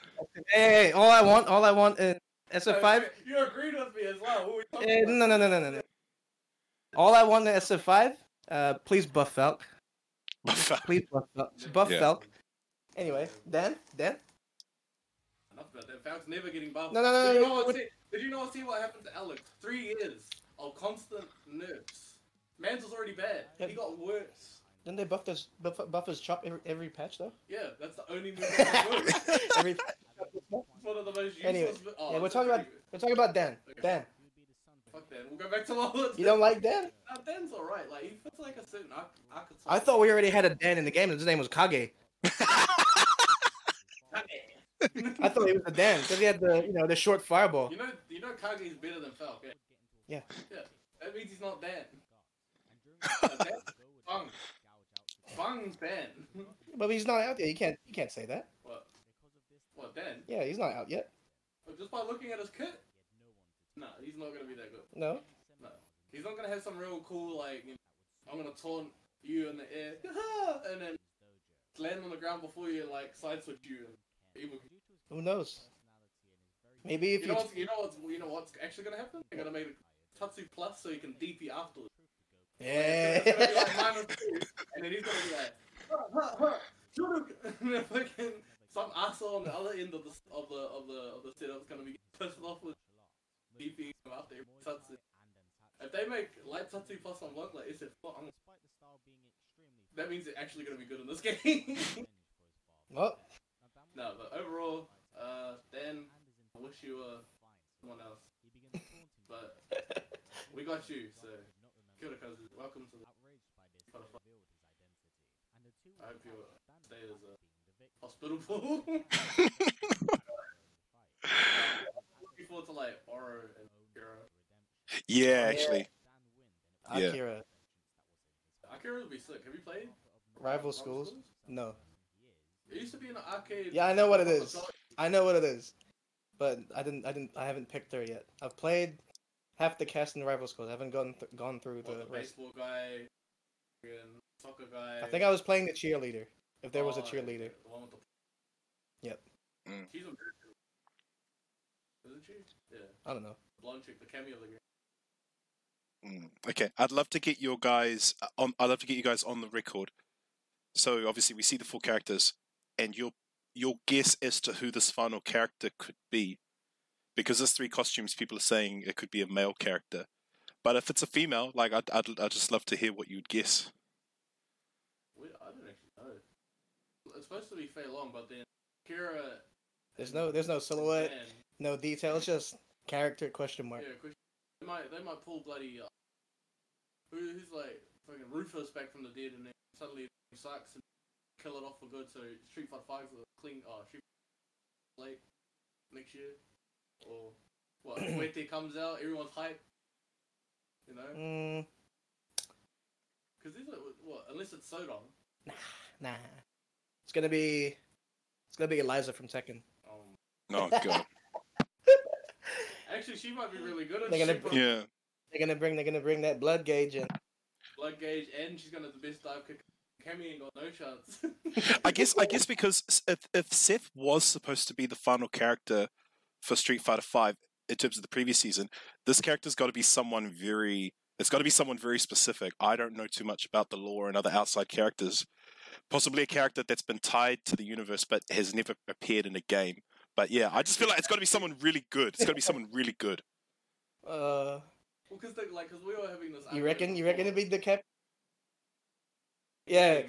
Hey, all I want is SF5. You agreed with me as well. What were we no. All I want is SF5. Please buff Felk. Please buff Felk. Anyway, Dan? Enough about that. Falc's never getting buffed. No. Did you not see what happened to Alex? 3 years of constant nerfs. Mans was already bad. Yep. He got worse. Didn't they buff his chop every patch, though? Yeah, that's the only move that works. Every patch. One of the most useless... Anyway, yeah, we're talking about Dan. Okay. Dan. Fuck Dan. We'll go back to Lola. You don't like Dan? No, Dan's alright. Like, he fits like a certain archetype. I thought we already had a Dan in the game, and his name was Kage. I thought he was a Dan because he had the short fireball. You know, Kage is better than Falk. Yeah. That means he's not Dan. Bung. Bung's Dan. But he's not out yet. You can't say that. What Dan? Yeah, he's not out yet. But just by looking at his kit, no, he's not gonna be that good. No. He's not gonna have some real cool like. You know, I'm gonna taunt you in the air, and then land on the ground before you like side switch you. Who knows? Maybe if you know what's actually gonna happen? They're gonna make a Tatsu Plus so you can DP afterwards. Yeah. Like, it's gonna be like -2, and then he's gonna be like, and then fucking some asshole on the other end of the setup's gonna be pissed off with DP after every Tatsu. And If they make Light Tattoo plus unlock like SF4, that means it's actually going to be good in this game. What? No, but overall, Dan, I wish you were someone else. But we got you, so kia ora kazu. Welcome to the Spotify. I hope you stay as a hospital pool. Looking forward to like Oro and Akira. Yeah, actually. Yeah. Akira. Akira would be sick. Have you played? Rival Schools? No. It used to be in an arcade. Yeah, I know what it is. I know what it is. But I haven't picked her yet. I've played half the cast in the Rival Schools. I haven't gone through the baseball rest. Guy, soccer guy. I think I was playing the cheerleader. If there was a cheerleader. The one with the... Yep. Mm. She's American. Isn't she? Yeah. I don't know. Blonde chick, the cameo of the game. Okay, I'd love to get you guys on the record. So obviously we see the four characters, and your guess as to who this final character could be, because there's three costumes. People are saying it could be a male character, but if it's a female, like I'd just love to hear what you'd guess. I don't actually know. It's supposed to be Fei Long, but then Kira. There's no silhouette, no details, just character ? Yeah, question. They might pull bloody who's like fucking Rufus back from the dead, and then suddenly it sucks and kill it off for good. So Street Fighter 5 is a clean Street Fighter late next year, or what? Wete comes out, everyone's hype, you know. Because these are what? Unless it's Sodom. Nah. It's gonna be Eliza from Tekken. Oh god. Actually, she might be really good. They're gonna bring that blood gauge in. Blood gauge, and she's gonna have the best dive kick. Cammy ain't got no chance. I guess because if Seth was supposed to be the final character for Street Fighter 5 in terms of the previous season, this character's got to be someone very. It's got to be someone very specific. I don't know too much about the lore and other outside characters. Possibly a character that's been tied to the universe but has never appeared in a game. But yeah, I just feel like it's got to be someone really good. Well, because we were having this. You reckon it'd be the Cap? Yeah.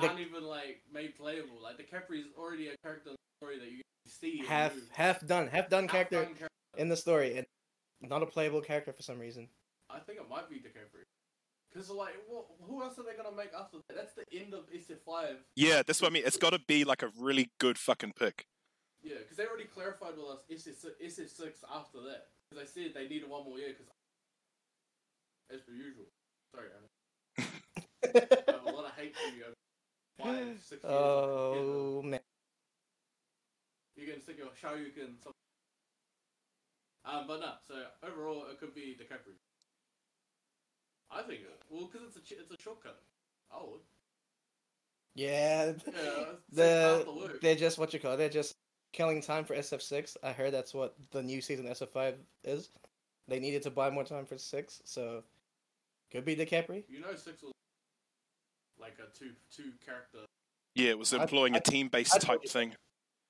Aren't even like made playable. Like the Capri is already a character in the story that you see. Half done character in the story, and not a playable character for some reason. I think it might be the Capri. Because, like, who else are they going to make after that? That's the end of SF5. Yeah, that's what I mean. It's got to be, like, a really good fucking pick. Yeah, because they already clarified with us SF6 after that. Because they said they needed one more year, because... As per usual. Sorry, I have a lot of hate for you over 5, 6 years. Oh, man. You're going to stick your Shoryuken and something. But no, so, overall, it could be DiCaprio. I think it. Well, because it's a shortcut. I would. Yeah. They're just they're just killing time for SF6. I heard that's what the new season SF5 is. They needed to buy more time for 6, so could be DiCaprio. You know, 6 was like a two character. Yeah, it was employing a team based type thing.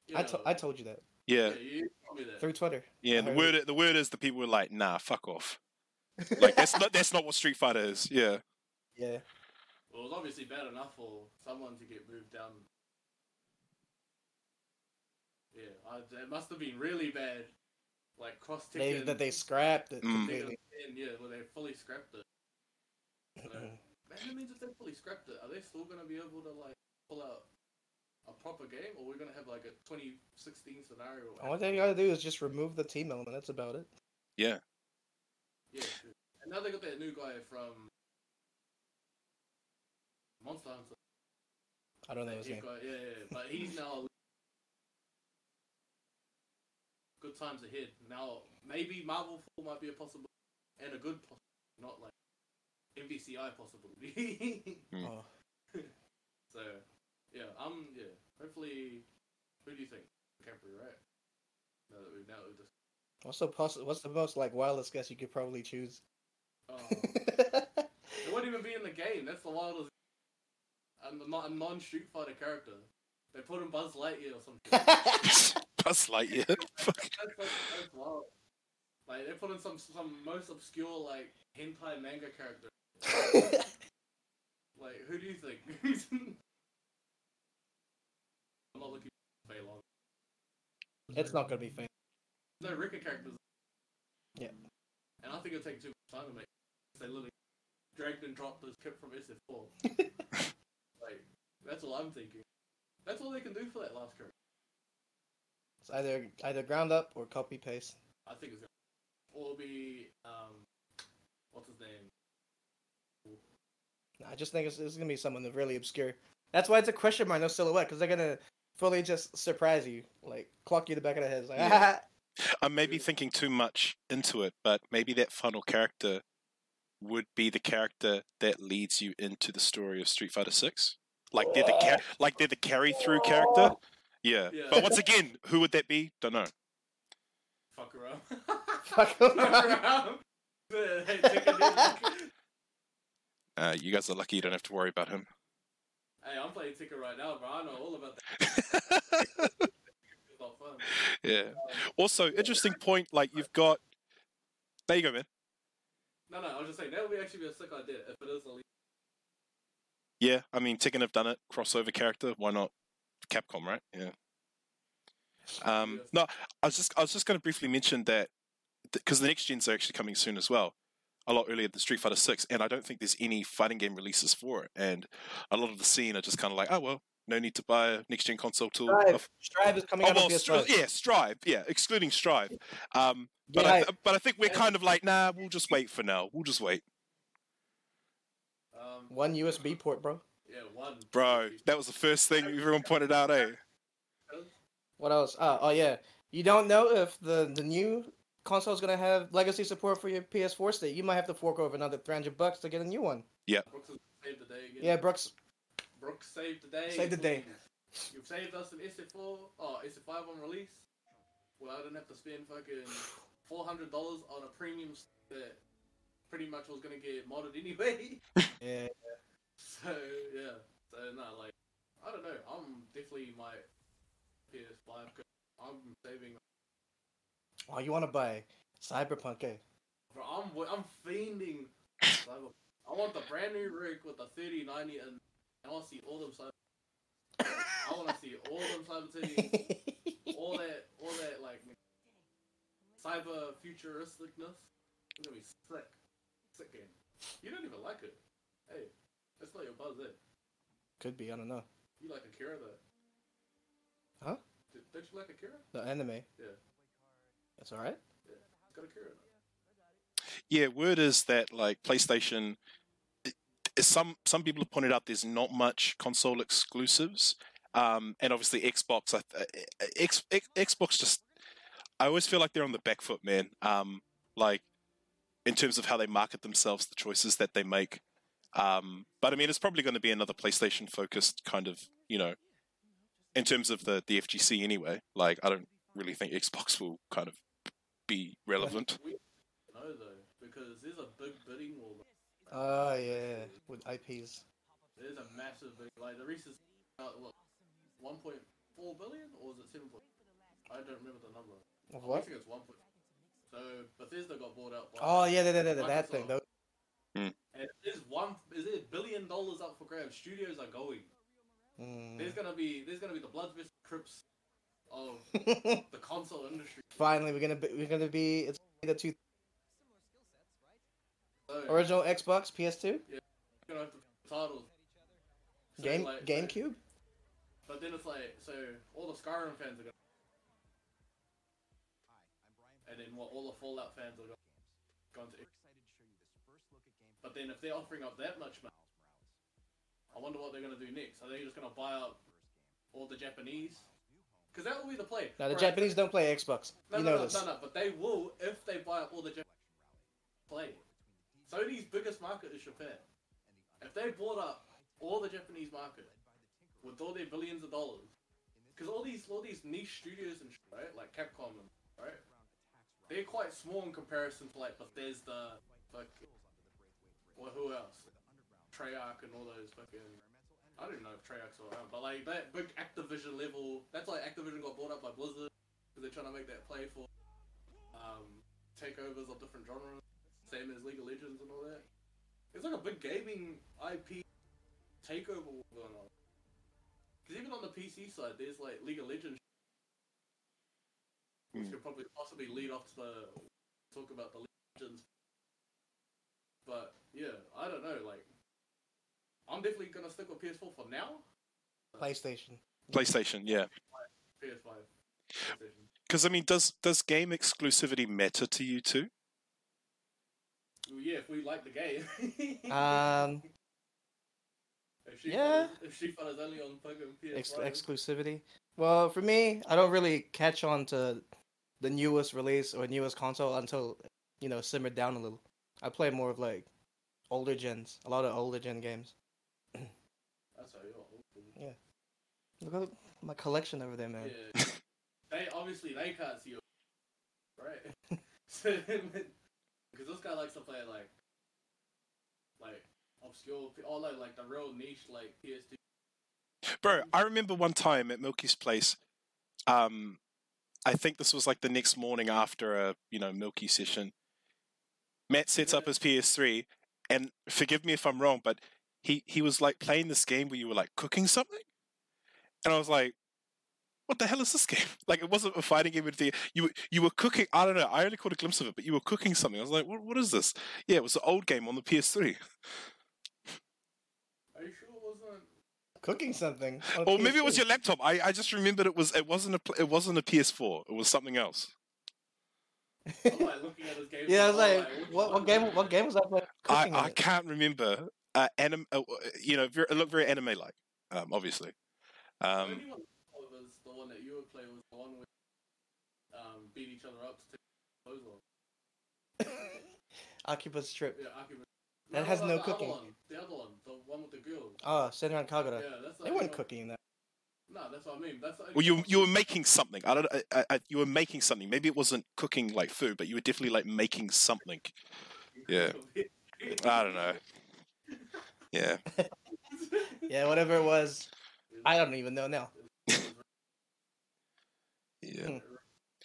Yeah. I told you that. Yeah. You told me that. Through Twitter. Yeah, and the word is the people were like, nah, fuck off. Like that's not what Street Fighter is. Yeah. Yeah. Well, it's obviously bad enough for someone to get moved down. Yeah, it must have been really bad. Like cross ticking that they scrapped it. Completely. Yeah, well they fully scrapped it. So, that means if they fully scrapped it, are they still gonna be able to like pull out a proper game, or we're gonna have like a 2016 scenario? All they gotta do is just remove the team element. That's about it. Yeah. Yeah, true. And now they got that new guy from Monster Hunter. I don't know his name. Guy. Yeah, but he's now good times ahead. Now maybe Marvel 4 might be a possibility, and a good possibility, not like MVCI possibility. So yeah, hopefully, who do you think? Capri, right? Now that we've just. What's the most like wildest guess you could probably choose? It wouldn't even be in the game. That's the wildest. A non-Street Fighter character. They put him Buzz Lightyear or something. Buzz Lightyear. Fuck. That's wild. Like, they put in some most obscure, like, hentai manga character. Like, who do you think? I'm not looking for Phelan. It's not going to be Phelan. No record characters. Yeah. And I think it'll take too much time to make it. They literally dragged and dropped this kid from SF4. Like, that's all I'm thinking. That's all they can do for that last character. It's either ground up or copy-paste. I think it's going to be, what's his name? I just think it's going to be someone really obscure. That's why it's a question mark, no silhouette, because they're going to fully just surprise you, like, clock you in the back of the head. Like, yeah. I may be thinking too much into it, but maybe that final character would be the character that leads you into the story of Street Fighter 6. Like, they're the carry-through character. Yeah. But once again, who would that be? Don't know. Fuck around. You guys are lucky you don't have to worry about him. Hey, I'm playing Ticker right now, bro. I know all about that. It's not fun. Yeah. Also, interesting point, like, you've got... There you go, man. No, I was just saying, that would actually be a sick idea if it is a league. Yeah, I mean, Tekken have done it. Crossover character, why not? Capcom, right? Yeah. No, I was just going to briefly mention that, because the next gens are actually coming soon as well. A lot earlier than Street Fighter 6, and I don't think there's any fighting game releases for it. And a lot of the scene are just kind of like, oh, well, no need to buy a next-gen console tool. Strive is coming out on PS5. Yeah, Strive. Yeah, excluding Strive. But I think we're kind of like, nah, we'll just wait for now. We'll just wait. One USB port, bro. Yeah, one. Bro, that was the first thing everyone pointed out, eh? What else? Oh, yeah. You don't know if the new... console is going to have legacy support for your PS4 state. You might have to fork over another $300 to get a new one. Yeah. Brooks saved the day again. Yeah, Brooks saved the day. Saved the day. You've saved us an SF4, SF5 on release. Well, I didn't have to spend fucking $400 on a premium that pretty much was going to get modded anyway. Yeah. So, I don't know. I'm definitely my PS5. I'm saving... Oh, you want to buy Cyberpunk, eh? Bro, I'm fiending. I want the brand new rig with the 3090, and I want to see all them Cyberpunk. I want to see all them Cyberpunk, all that like cyber futuristicness. It's gonna be sick game. You don't even like it. Hey, that's not your buzz, eh? Could be. I don't know. You like Akira though? Huh? Don't you like Akira? The anime. Yeah. That's alright. Yeah, word is that, like, PlayStation, some people have pointed out there's not much console exclusives, and obviously Xbox. Xbox just, I always feel like they're on the back foot, man. Like, in terms of how they market themselves, the choices that they make. But I mean, it's probably going to be another PlayStation focused kind of, you know, in terms of the FGC anyway. Like, I don't really think Xbox will kind of be relevant. No, though, because there's a big bidding war. Oh, yeah, with IPs. There's a massive bidding. Like, the recent, what, 1.4 billion, or is it 7 point? I don't remember the number. What? I think it's 1 point. So, Bethesda got bought out by... Oh, yeah, that thing, though. Mm. And there's $1 billion up for grabs. Studios are going. Mm. There's gonna be the blood vessel Crips of the console industry. Finally, we're gonna be it's the two original Xbox, PS2, yeah, we're gonna have to titles. So GameCube. But then it's like, so all the Skyrim fans are gonna. Hi, I'm Brian. And then what? All the Fallout fans are going to. But then if they're offering up that much money, I wonder what they're gonna do next. Are they just gonna buy up all the Japanese? Because that will be the play. No, the right. Japanese don't play Xbox. No, but they will if they buy up all the Japanese play. Sony's biggest market is Japan. If they bought up all the Japanese market with all their billions of dollars, because all these niche studios and shit, right, like Capcom, right, they're quite small in comparison to like Bethesda, like, or who else, Treyarch and all those fucking. I don't know if Treyarch's around, but like that big Activision level, that's like Activision got bought up by Blizzard because they're trying to make that play for takeovers of different genres, same as League of Legends and all that. It's like a big gaming IP takeover going on. Because even on the PC side, there's like League of Legends, which could probably possibly lead off to the talk about the League of Legends. But yeah, I don't know. Like, I'm definitely gonna stick with PS4 for now. PlayStation, yeah. PS5. Because I mean, does game exclusivity matter to you too? Well, yeah, if we like the game. If she follows only on fucking PS5. Exclusivity. Well, for me, I don't really catch on to the newest release or newest console until, you know, simmered down a little. I play more of like older gens, a lot of older gen games. That's how you're old. Yeah. Look at my collection over there, man. Yeah. They can't see your... Right? So, because this guy likes to play, like obscure... Or, like, the real niche, like, PS2. Bro, I remember one time at Milky's place, I think this was, like, the next morning after a, you know, Milky session. Matt sets up his PS3, and forgive me if I'm wrong, but he was, like, playing this game where you were, like, cooking something? And I was like, what the hell is this game? Like, it wasn't a fighting game. You were cooking, I don't know, I only caught a glimpse of it, but you were cooking something. I was like, what is this? Yeah, it was an old game on the PS3. Are you sure it wasn't? Cooking something? Or maybe it was your laptop. I just remembered it wasn't a PS4. It was something else. I'm like looking at this game. Yeah, I was like what game was that? I can't remember. It looked very anime-like, obviously. The one that you were playing was the one where beat each other up to take the clothes off. Akiba's Trip. Yeah, Akiba's Trip. That has no cooking. The other one, the one with the girl. Oh, Senran Kagura. Yeah, that's they weren't cooking in that. No, that's what I mean. That's well, you were making something. I don't. You were making something. Maybe it wasn't cooking like food, but you were definitely like making something. Yeah. I don't know. Yeah. Yeah, whatever it was, I don't even know now. Yeah.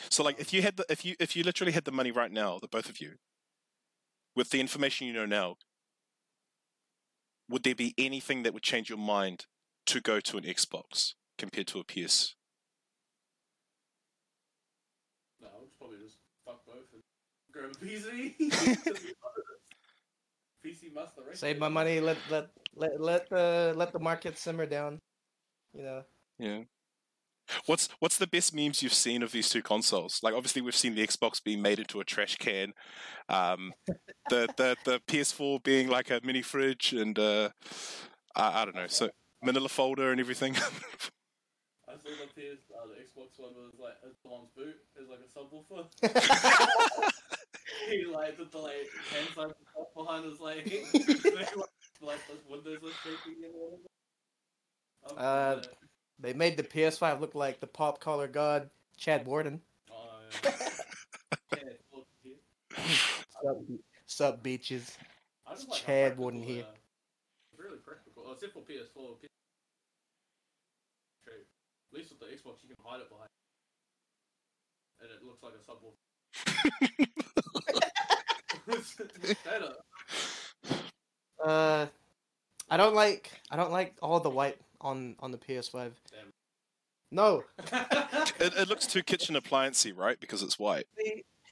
So, like, if you literally had the money right now, the both of you, with the information you know now, would there be anything that would change your mind to go to an Xbox compared to a PS? No, I would probably just fuck both and grab a PC. PC master. Save my money. Let the market simmer down. You know. Yeah. What's the best memes you've seen of these two consoles? Like, obviously we've seen the Xbox being made into a trash can, the PS4 being like a mini fridge, and I don't know, so manila folder and everything. I saw the Xbox one was like a mom's boot, is like a subwoofer. He like did the like hand side behind his leg, like those windows were shaking and whatever. They made the PS5 look like the pop collar god, Chad Warden. Oh, yeah. Sup, bitches. It's like Chad Warden here. It's really practical. Oh, except for PS4. True. At least with the Xbox, you can hide it behind it. And it looks like a subwoofer. I don't like all the white on the PS5. Damn. No. it looks too kitchen appliancey, right? Because it's white.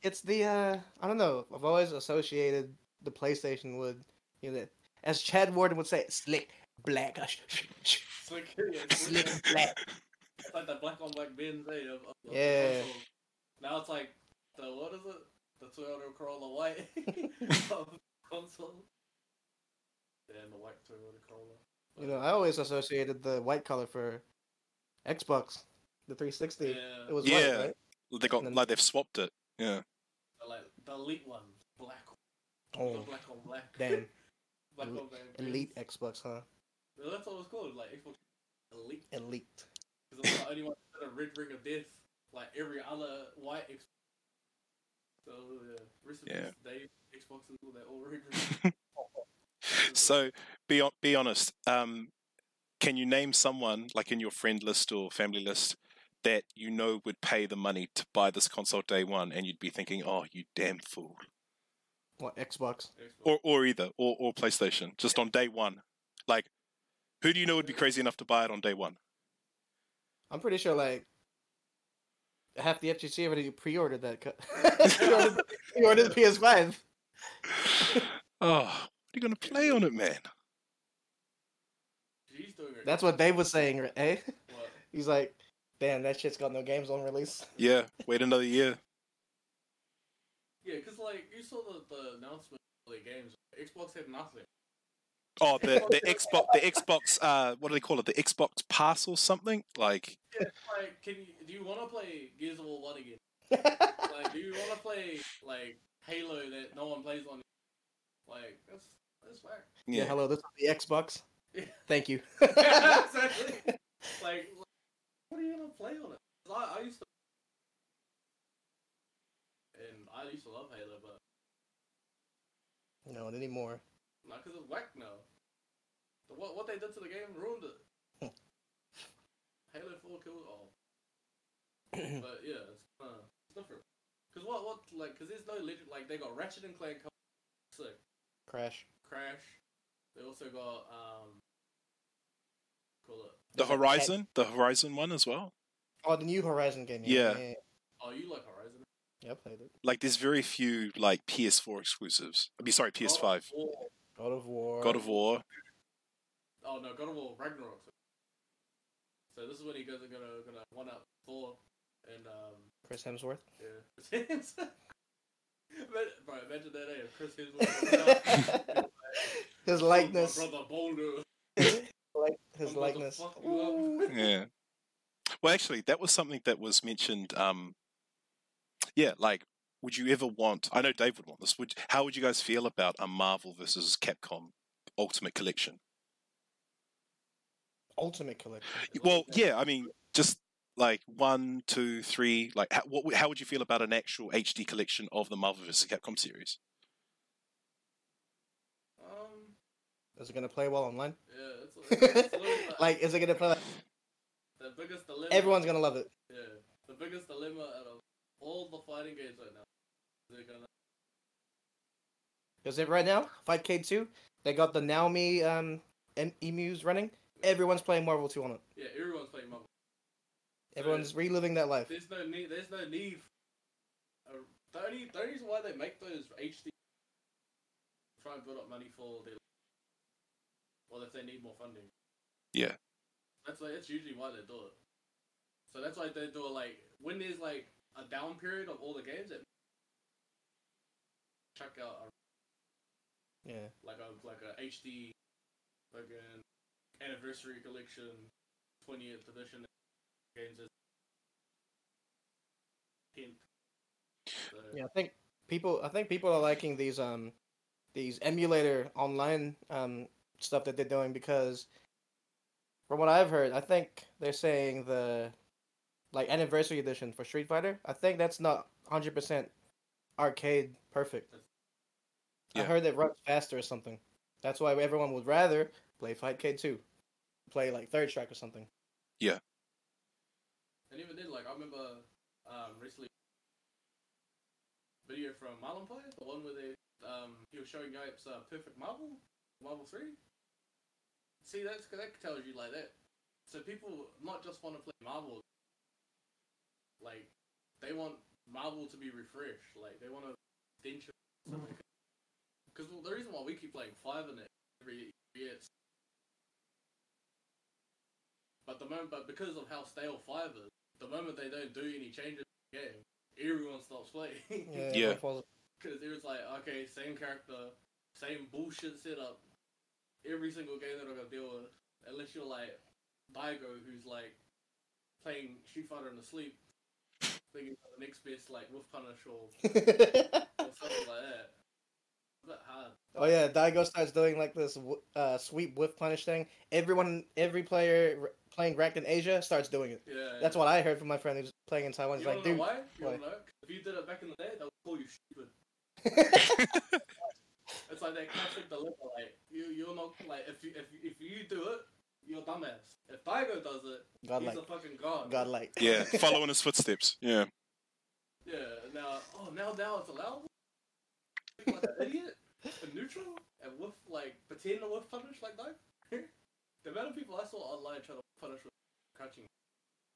It's the I don't know. I've always associated the PlayStation with, you know, as Chad Warden would say, slick black. Slick black. It's like the black on black bins, eh? Yeah. Now it's like the Toyota Corolla white console. And the white Toyota Corolla. You know, I always associated the white color for Xbox, the 360. Yeah. It was white, right? They got then, like they've swapped it. Yeah. Like the elite one, black. Oh. The black on black. Damn. Black on black. Elite Xbox, huh? Well, that's what it was called, like Xbox Elite. Elite. Because it was the only one that had a red ring of death, like every other white Xbox. So rest of Dave Xboxes, they're all red rings. So, be honest, can you name someone, like in your friend list or family list, that you know would pay the money to buy this console day one, and you'd be thinking, oh, you damn fool. What, Xbox? Or either, or PlayStation, just on day one. Like, who do you know would be crazy enough to buy it on day one? I'm pretty sure, like, half the FGC already pre-ordered that. Pre-ordered the PS5. Oh, what are you going to play on it, man? That's what Dave was saying, right? Eh? What? He's like, damn, that shit's got no games on release. Yeah, wait another year. Yeah, because, like, you saw the announcement of the games. Xbox had nothing. Oh, the Xbox, what do they call it? The Xbox Pass or something? Like, yeah, like do you want to play Gears of War 1 again? Like, do you want to play, like, Halo that no one plays on? Like, that's whack. Yeah, hello, this is the Xbox. Yeah. Thank you. Yeah, exactly. Like, what are you going to play on it? I used to... And I used to love Halo, but... No, not anymore. Nah, because it's whack now. What they did to the game ruined it. Halo 4 killed all. But yeah, it's different. Because because there's no legend, like, they got Ratchet and Clank. Sick. Crash. They also got, call it... The Horizon one as well. Oh, the new Horizon game. Yeah. Oh, you like Horizon? Yeah, I played it. Like, there's very few, like, PS4 exclusives. PS5. God of War. Oh, no, God of War Ragnarok. So this is when he goes and gonna one-up Thor and, Chris Hemsworth? Yeah. Chris Hemsworth. Bro, imagine that, eh? Chris Hemsworth. His likeness. Oh, my brother Boulder. His likeness. Yeah. Well, actually, that was something that was mentioned, yeah, like, would you ever want... I know Dave would want this. How would you guys feel about a Marvel versus Capcom Ultimate Collection? Ultimate Collection? Well, yeah, I mean, just, like, 1, 2, 3... Like, how would you feel about an actual HD collection of the Marvel versus Capcom series? Is it going to play well online? Yeah, it's a little... Like, is it going to play... The biggest dilemma... Everyone's going to love it. Yeah, the biggest dilemma out of... all the fighting games right now. Because right now, Fight K2, they got the Naomi emus running. Everyone's playing Marvel 2 on it. Yeah, everyone's playing Marvel. Everyone's reliving that life. There's no need. The only reason why they make those HD try and build up money for their... Well, if they need more funding. Yeah. That's usually why they do it. So that's why they do it, like, when there's, like, a down period of all the games that check out like a HD fucking anniversary collection 20th edition games as hint. So. Yeah, I think people are liking these emulator online stuff that they're doing, because from what I've heard, I think they're saying the anniversary edition for Street Fighter, I think that's not 100% arcade perfect. Yeah. I heard it runs faster or something. That's why everyone would rather play Fight K2. Play, like, Third Strike or something. Yeah. And even then, like, I remember recently a video from Marlon Player, the one where they, he was showing Yipes Perfect Marvel 3. See, that tells you, like, that. So people not just want to play Marvel, like, they want Marvel to be refreshed. Like, they want to extension or something. Because the reason why we keep playing 5 in it every year, but because of how stale 5 is, the moment they don't do any changes in the game, everyone stops playing. Yeah. Because it was like, okay, same character, same bullshit setup, every single game that I'm going to deal with, unless you're like Daigo, who's like playing Street Fighter in the sleep, thinking about the next best, like, Wolf Punish or something like that. It's a bit hard. Oh yeah, Daigo starts doing, like, this sweep Wolf Punish thing. Every player playing ranked in Asia starts doing it. Yeah, that's what I heard from my friend who's playing in Taiwan. He's like, dude, why? You don't know? If you did it back in the day, they'll call you stupid. It's like that classic dilemma. Like, you're not, like, if you do it, you're dumbass. If Daigo does it, he's a fucking god. Godlike. Yeah, following his footsteps. Yeah. Yeah, now it's allowable? Like an idiot? A neutral? And with, like, pretend to whiff punish like that? The amount of people I saw online trying to punish with crouching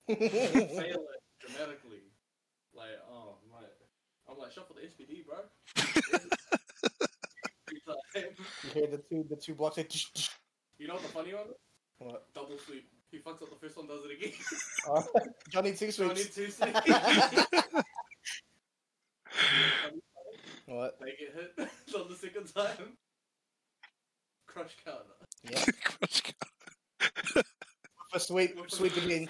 fail it dramatically. Like, oh, my. I'm like, shuffle the SPD, bro. You hear the two blocks like... You know what the funny one is? What? Double sweep. He fucks up the first one, does it again. Johnny two sweeps. What? They get hit on the second time. Crush counter. Yeah. Crush counter. A sweep again.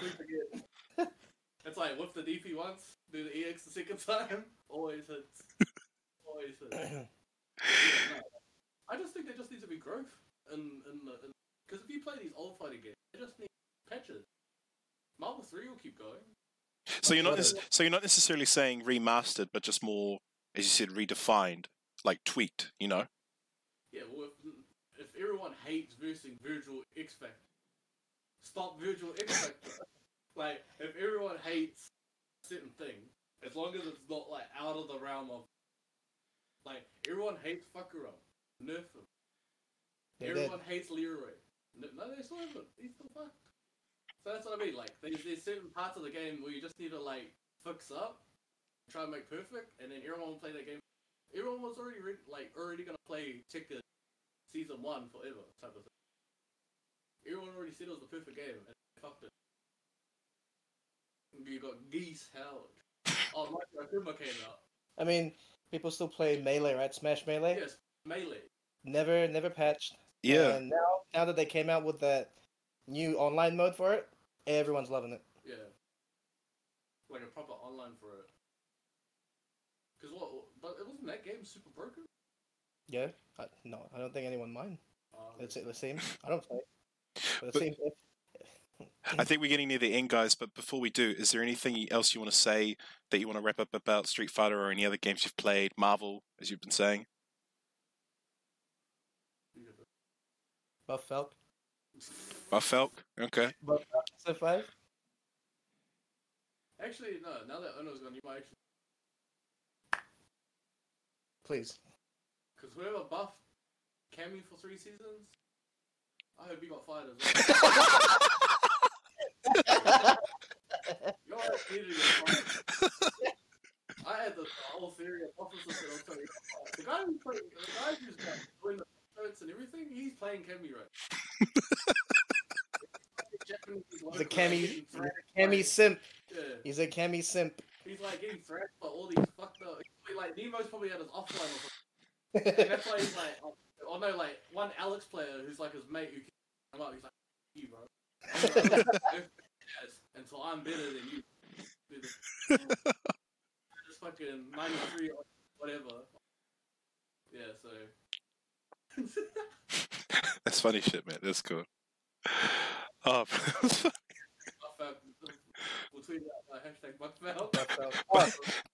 It's like, whip the DP once, do the EX the second time, always hits. Always hits. Yeah, no. I just think there just needs to be growth in because if you play these old fighting games, they just need patches. Marvel 3 will keep going. So you're not necessarily saying remastered, but just more, as you said, redefined, like tweaked, you know? Yeah, well, if everyone hates versing Virgil X Factor, stop Virgil X Factor. Like, if everyone hates a certain thing, as long as it's not, like, out of the realm of... Like, everyone hates Fakura. Nerf him. Everyone hates Leroy. No, they still haven't. He's still fucked. So that's what I mean. Like, there's certain parts of the game where you just need to, like, fix up, try and make perfect, and then everyone will play that game. Everyone was already, already going to play Tekken Season 1 forever, type of thing. Everyone already said it was the perfect game, and they fucked it. You got Geese, Howard. Oh, my Akuma came out. I mean, people still play Melee, right? Smash Melee? Yes, Melee. Never patched. Yeah. And now that they came out with that new online mode for it, everyone's loving it. Yeah. Like a proper online for it. Because what? But it wasn't that game super broken? Yeah. No, I don't think anyone mind. It seems. I don't play. But seems... I think we're getting near the end, guys, but before we do, is there anything else you want to say that you want to wrap up about Street Fighter or any other games you've played, Marvel, as you've been saying? Buff Falk? Okay. Buff Falk, SF5? Actually, no, now that Ono's gone, you might actually... Please. Because whoever buffed Cammy for 3 seasons, I hope he got fired as well. I had the whole theory of officers that I was telling you. The guy who's like, doing the shirts and everything, he's playing Cammy right now. He's a Cammy simp. Yeah. He's a Cammy simp. He's like getting thrashed by all these fucked up. Like Nemo's probably had his offline or something. And that's why he's like, oh no, like one Alex player who's like his mate who can come up. He's like, fuck you, bro. And so I'm better than you. Just fucking -3 or whatever. Yeah, so. That's funny shit, man. That's cool. Oh, we'll tweet out hashtag #BuffFalcon.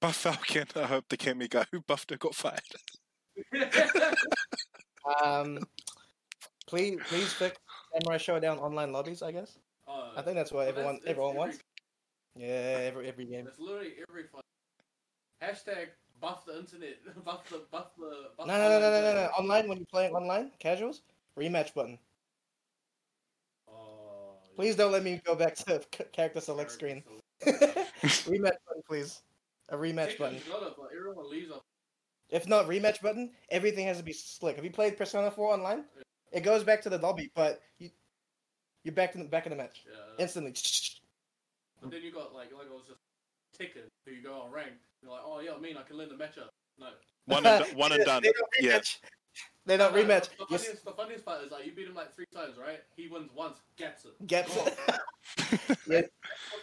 #BuffFalcon. I hope the Cammy guy who buffed her got fired. Please fix Samurai Showdown online lobbies, I guess. I think that's what everyone wants. Game. Yeah, every game. It's literally every fight. Hashtag buff the internet. Buff No. Online, when you're playing online, casuals, rematch button. Please don't let me go back to character select screen. Rematch button, please. A rematch button. If not, rematch button, everything has to be slick. Have you played Persona 4 online? It goes back to the lobby, but you're back in the match. Yeah. Instantly. But then you got like I was just Tekken, who you go on rank. You're like, oh yeah, I mean I can learn the matchup. No. One and done. They don't rematch. The funniest part is like you beat him like 3 times, right? He wins once, gaps it. Yeah. It looks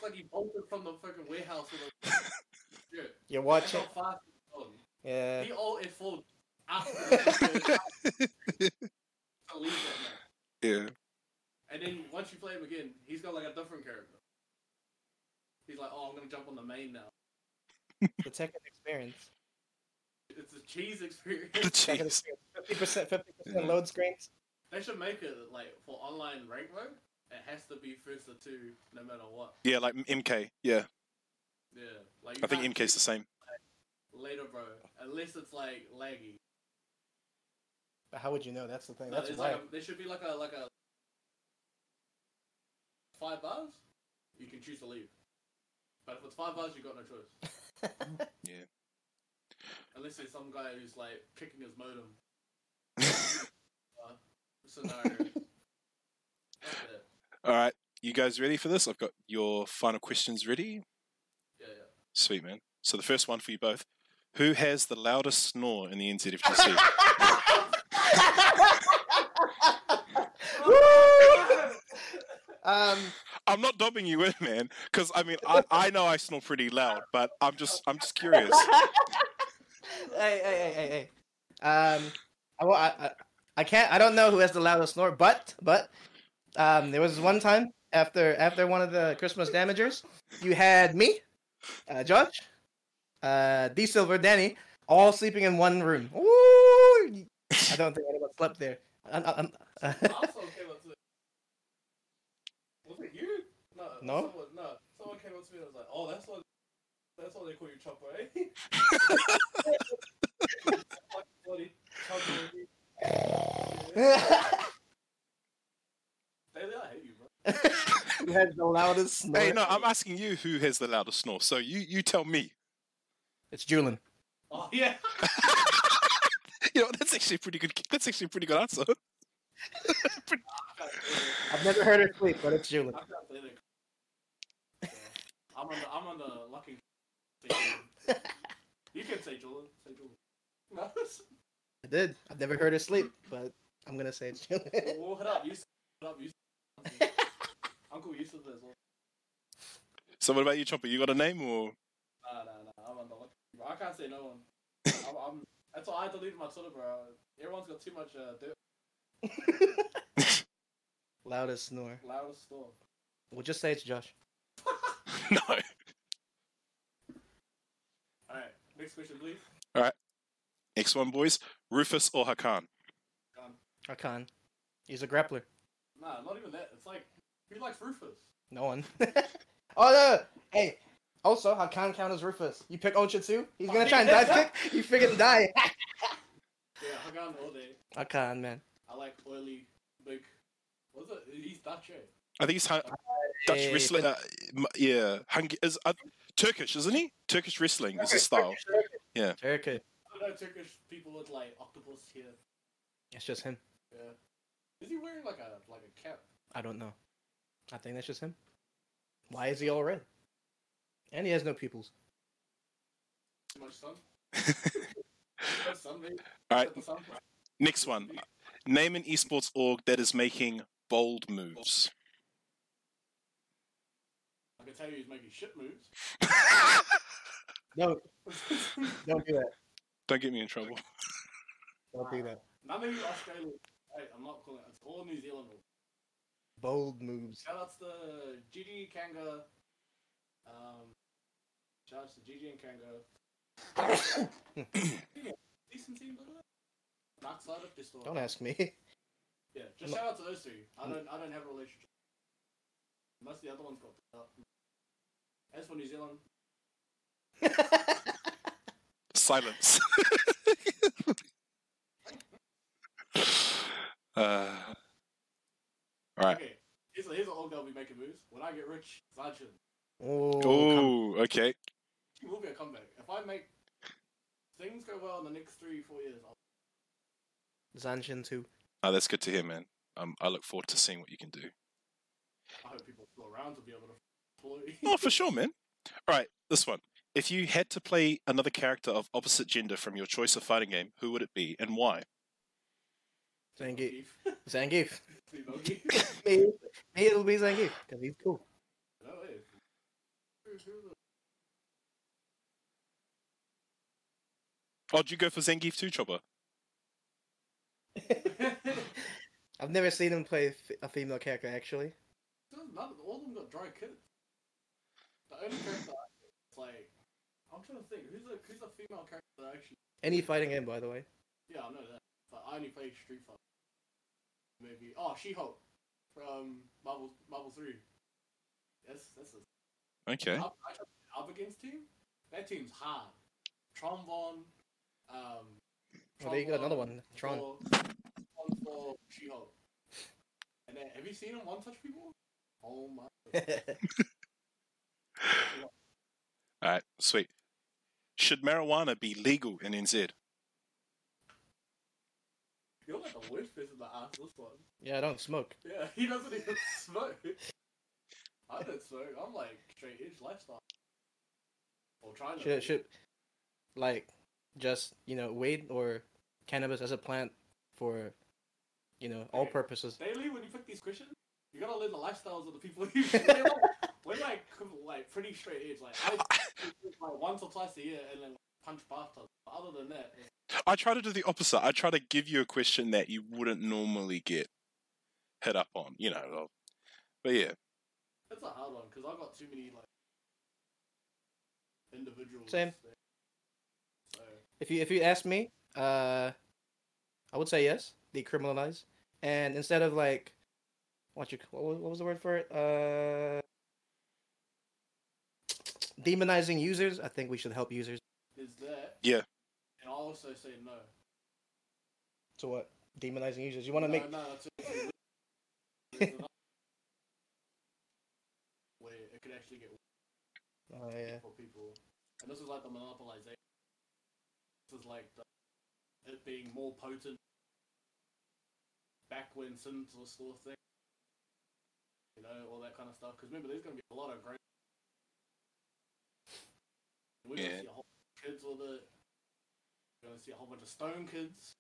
like he bolted from the fucking warehouse with a shirt. You're watching. That's how fast he's going. Yeah. He all is full after. Leave that man. Yeah. And then once you play him again, he's got like a different character. He's like, oh, I'm gonna jump on the main now. The Tekken experience. It's a cheese experience. 50% load screens. They should make it like for online rank mode. it has to be first of two, no matter what. Yeah, like MK, yeah. Yeah. Like, I think MK's the same. Later, bro. Unless it's, like, laggy. But how would you know? That's the thing. No, that's like a, there should be, like a 5 bars, you can choose to leave. But if it's 5 bars, you've got no choice. Yeah. Unless there's some guy who's, like, kicking his modem. Scenario. Alright, you guys ready for this? I've got your final questions ready. Yeah, yeah. Sweet, man. So the first one for you both. Who has the loudest snore in the NZFGC? I'm not dobbing you in, man, because I mean I know I snore pretty loud, but I'm just curious. Hey. I can't. I don't know who has the loudest snore, but there was one time after one of the Christmas damagers, you had me, Josh, D Silver, Danny, all sleeping in one room. Ooh, I don't think anyone slept there. Also came up to me. Was it you? No. Someone came up to me and was like, "Oh, that's why they call you Chopper, eh?" Bloody Chopper. Who has the loudest snore? Hey, no, I'm asking you who has the loudest snore. So you tell me. It's Julian. Oh yeah. You know, that's actually a pretty good answer. I've never heard her sleep, but it's Julian. I'm on the lucky. You can say Julian. Say Julian. I did. I've never heard her sleep, but I'm going to say it's Julian. Well, hold up. Uncle used to this as well. So what about you, Chopper? You got a name, or? Nah. I'm on the lucky. I can't say no one. That's why I deleted my Twitter, bro. Everyone's got too much dirt. Loudest snore. We'll just say it's Josh. No. Alright. Next question, please. Alright. Next one, boys. Rufus or Hakan? Hakan. He's a grappler. Nah, not even that. It's like, who likes Rufus? No one. Oh, no. Hey, also, Hakan counters Rufus. You pick Ochitsu, he's going to try and dive kick. You freaking die. Yeah, Hakan all day. Hakan, man. I like oily, big. What's it? He's Dutch, eh? I think he's Dutch wrestling. Yeah. Turkish, isn't he? Turkish wrestling is his style. Turkish. Yeah. Turkish. No, Turkish people with like octopus here. It's just him. Yeah. Is he wearing like a cap? I don't know. I think that's just him. Why is he all red? And he has no pupils. Too much sun. All right. Next one. Name an esports org that is making bold moves. I can tell you he's making shit moves. No. Don't do that. Don't get me in trouble. Don't do that. None of you Australian. Hey, I'm not calling it. It's all New Zealand. Bold moves. Shoutouts to GG Kanga. Shoutouts to GG and Kanga. Yeah, decent team, brother. Darkslider, pistol. Don't ask me. Yeah, just shout out to those two. I don't have a relationship. Most of the other ones got picked up. As for New Zealand. Silence. All right. Okay. Here's an old girl we making moves. When I get rich, Zenshin. Oh, okay. She will be a comeback. If I make things go well in the next 3-4 years, I'll Zenshin too. Oh, that's good to hear, man. I look forward to seeing what you can do. I hope people still around to be able to. Oh, for sure, man. All right, this one. If you had to play another character of opposite gender from your choice of fighting game, who would it be and why? Zangief. It'll be Zangief, because he's cool. No way. Oh, did you go for Zangief too, Chopper? I've never seen him play a female character, actually. All of them got dry kids. The only character I like, I'm trying to think, who's a female character that actually... Any fighting game, by the way. Yeah, I know that. But I only played Street Fighter. Maybe... Oh, She-Hulk. from Marvel 3. That's a... Okay. I up against team. That team's hard. Trombone. Oh, there you go, another one. Tron. For She-Hulk. And then, have you seen him one touch people? Oh my god. Alright, sweet. Should marijuana be legal in NZ? You're like the worst person to ask this one. Yeah, I don't smoke. Yeah, he doesn't even smoke. I don't smoke. I'm like straight edge lifestyle. Or trying to. Should like just, you know, weed or cannabis as a plant for, you know, all purposes. Daily, when you pick these questions, you gotta learn the lifestyles of the people. We're like pretty straight edge. Like I do like once or twice a year and then punch bathtubs. But other than that, I try to do the opposite. I try to give you a question that you wouldn't normally get hit up on, you know. But yeah, that's a hard one because I've got too many like individuals. Same. So. If you ask me, I would say yes, decriminalize, and instead of like what was the word for it? Demonizing users. I think we should help users. Is that? Yeah. And I'll also say no. To what? Demonizing users. You want to make? No, that's where it could actually get. Oh yeah. For people, and this is like the monopolization. This is like it being more potent. Back when Sims was still a thing, you know, all that kind of stuff. Because remember, there's going to be a lot of great. We're going to see a whole bunch of kids with it. We're going to see a whole bunch of stone kids.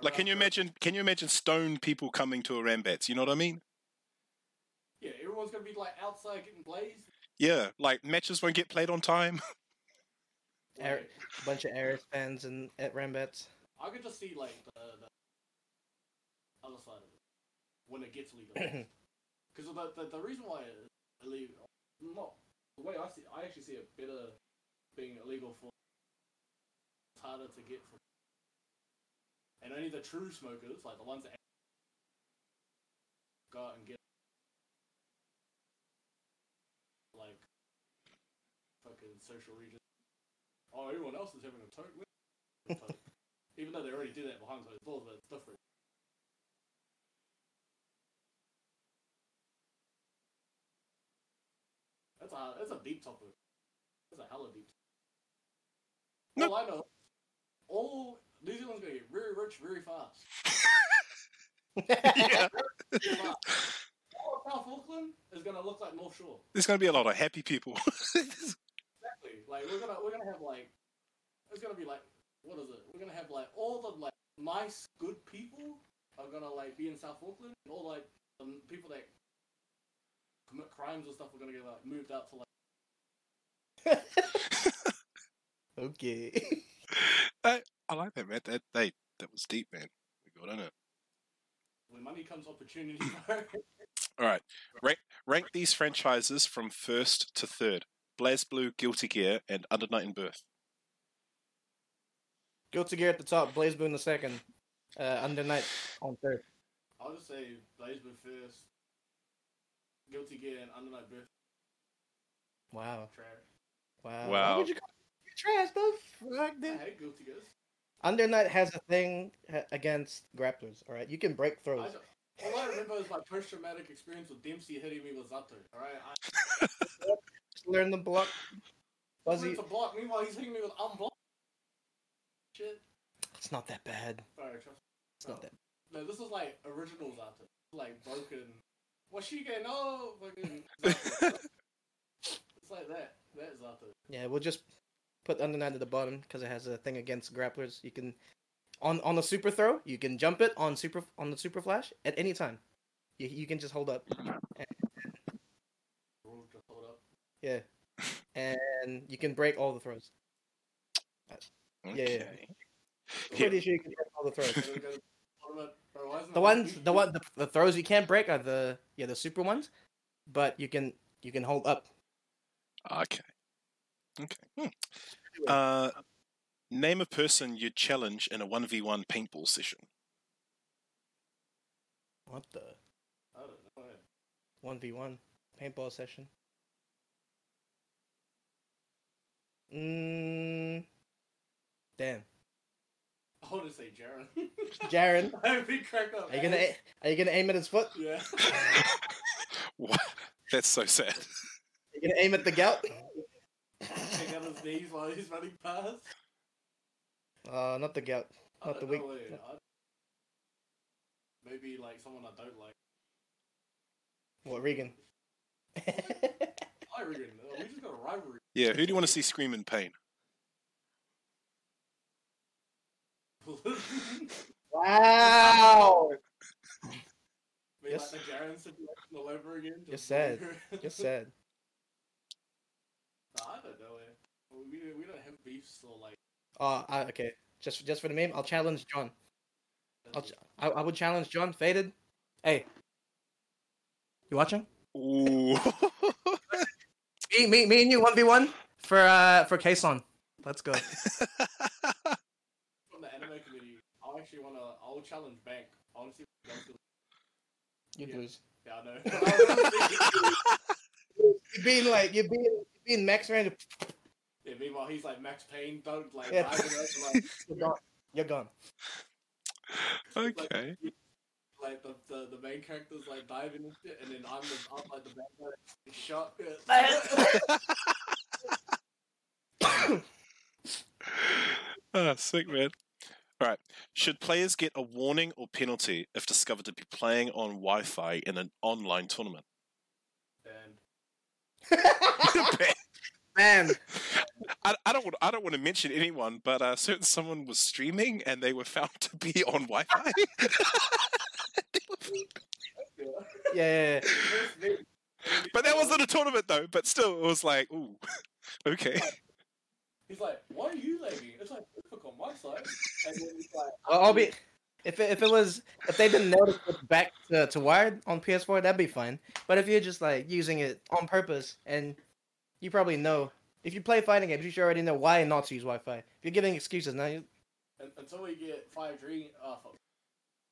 Like, can you imagine stone people coming to a Rambats? You know what I mean? Yeah, everyone's going to be, like, outside getting blazed. Yeah, like, matches won't get played on time. A bunch of Ares fans at Rambats. I could just see, like, the other side of it. When it gets legal. Because the reason why it's illegal, not... The way I actually see it better being illegal for it's harder to get from. And only the true smokers, like the ones that go out and get like fucking social region. Oh, everyone else is having a tote. Even though they already do that behind closed doors, but it's different. That's a deep topic. That's a hella deep topic. Nope. All I know, all New Zealand's going to get very rich very fast. Yeah. Very fast. All of South Auckland is going to look like North Shore. There's going to be a lot of happy people. Exactly. Like, we're gonna have, like, it's going to be, like, what is it? We're going to have, like, all the, like, nice, good people are going to, like, be in South Auckland. And all, like, the people that commit crimes and stuff are gonna get like moved out to like. Okay. I like that, man. That was deep, man. We got in it. When money comes, opportunity. All right. Rank these franchises from first to third: BlazBlue, Guilty Gear, and Under Night in Birth. Guilty Gear at the top, BlazBlue in the second, Under Night on third. I'll just say BlazBlue first. Guilty Gear and Under Night Birth. Wow. Trash. Wow. Why would you call it trash? The fuck, dude. I hate Guilty Gears. Under Night has a thing against grapplers, alright? You can break throws. All I remember is my post-traumatic experience with Dempsey hitting me with Zato, alright? Learn the block. Learn to block, meanwhile he's hitting me with unblock. Shit. It's not that bad. Sorry, trust me. It's not that bad. No, this is like original Zato. Like broken... Well, she can know fucking. It's like that. That's not it. Yeah, we'll just put Under Night at the bottom because it has a thing against grapplers. You can on the super throw, you can jump it on the super flash at any time. You can just hold up. Yeah, and you can break all the throws. Okay. Yeah. Pretty sure you can break all the throws. The throws you can't break are the super ones, but you can hold up. Okay. Name a person you'd challenge in a 1v1 paintball session. What the? I don't know. 1v1 paintball session. Damn. I want to say Jaren. Jaren. I haven't been cracked up. Are you gonna aim at his foot? Yeah. What? That's so sad. Are you gonna aim at the gout? Take out his knees while he's running past. Not the gout. Not the weak. Maybe like someone I don't like. What, Regan? Hi, Regan. We just got a rivalry. Yeah, who do you want to see scream in pain? Wow! Yes. Like the Garen situation all over again. You're sad. You're sad. Nah, I don't know. We don't have beefs or like. Oh, okay. Just for the meme, I'll challenge John. I would challenge John Faded. Hey, you watching? Ooh. me and you 1v1 for Kason. Let's go. From the anime community, I'll challenge Bank. I want to see what you'd lose. Yeah, I know. You're being Max Range. Yeah, meanwhile he's like Max Payne. Don't like. Yeah. You're gone. You're gone. Okay. Like the main character's like diving and shit, and then I'm like the bad guy that's shot. Ah, sick man. Alright. Should players get a warning or penalty if discovered to be playing on Wi-Fi in an online tournament? Man. I don't want to mention anyone, but certain someone was streaming and they were found to be on Wi-Fi. Yeah. But that wasn't a tournament though. But still, it was like, ooh, okay. He's like, why are you lagging? It's like perfect on my side. And then he's like, if they didn't notice it back to wired on PS4, that'd be fine. But if you're just like using it on purpose, and you probably know. If you play fighting games, you should already know why not to use Wi-Fi. If you're giving excuses now, until we get 5G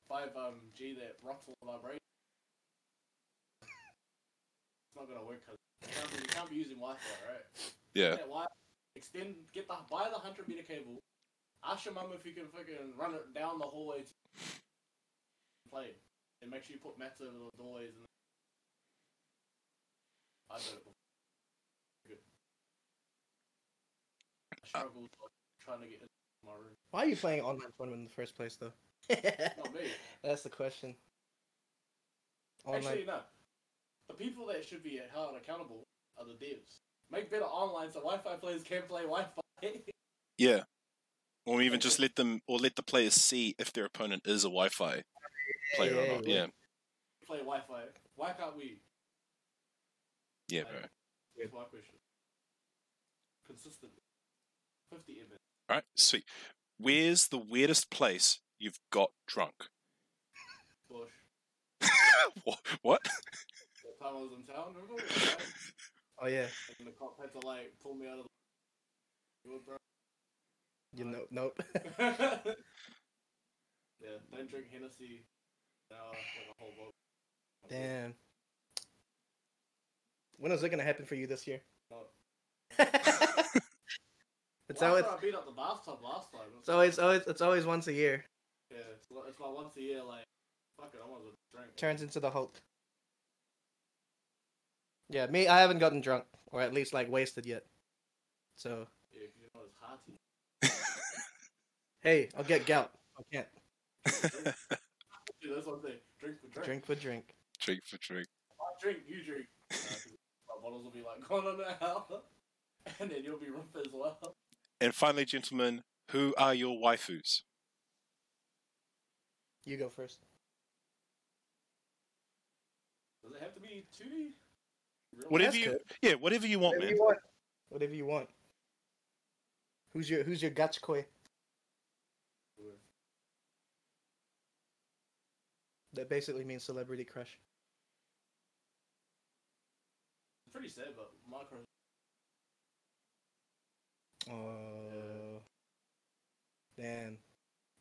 that rocks all of our brain, it's not gonna work because you can't be using Wi-Fi, right? Yeah. Buy the 100-meter cable. Ask your mum if you can fucking run it down the hallway to play, and make sure you put mats over the doorways. And I do it. Trying to get into my room. Why are you playing online tournament in the first place, though? Not me. That's the question. Online. Actually, no. The people that should be held accountable are the devs. Make better online so Wi-Fi players can play Wi-Fi. Yeah. Or even just let the players see if their opponent is a Wi-Fi player or not. Yeah. Play Wi-Fi. Why can't we? Yeah, bro. That's my question. Consistent. 50 minutes. Alright, sweet. Where's the weirdest place you've got drunk? Bush. What? That time I was in town, remember? Oh, yeah. And the cop had to, like, pull me out of the... You know, nope. Yeah, don't drink Hennessy. No, like a whole boat. Damn. When is it going to happen for you this year? No. I beat up the bathtub last time. It's always once a year. Yeah, it's like once a year, like, fuck it, I want to drink. Turns into the Hulk. Yeah, me, I haven't gotten drunk, or at least, like, wasted yet. So. Yeah, because you're not as hearty. Hey, I'll get gout. I can't. Dude, that's what I'm saying. Drink for drink. Drink for drink. Drink for drink. I drink, you drink. My bottles will be, like, gone now. And then you'll be rough as well. And finally, gentlemen, who are your waifus? You go first. Does it have to be 2D? Whatever you want, whatever man. Whatever you want. Who's your gachkoi? Sure. That basically means celebrity crush. It's pretty sad, but my crush. Oh, damn.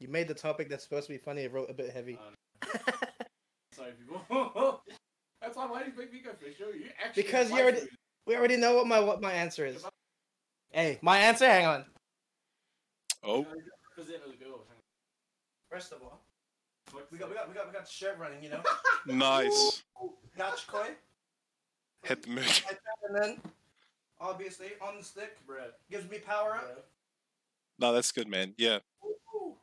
You made the topic that's supposed to be funny and wrote a bit heavy. Sorry, people. That's why you make me go for a show. You actually because you already, we already know what my answer is. Hey, my answer. Hang on. Oh. First of all, we got the shirt running, you know. Nice. Nachkoi. Hit the move. And then, obviously, on the stick, bread gives me power up. No, that's good, man. Yeah. Ooh.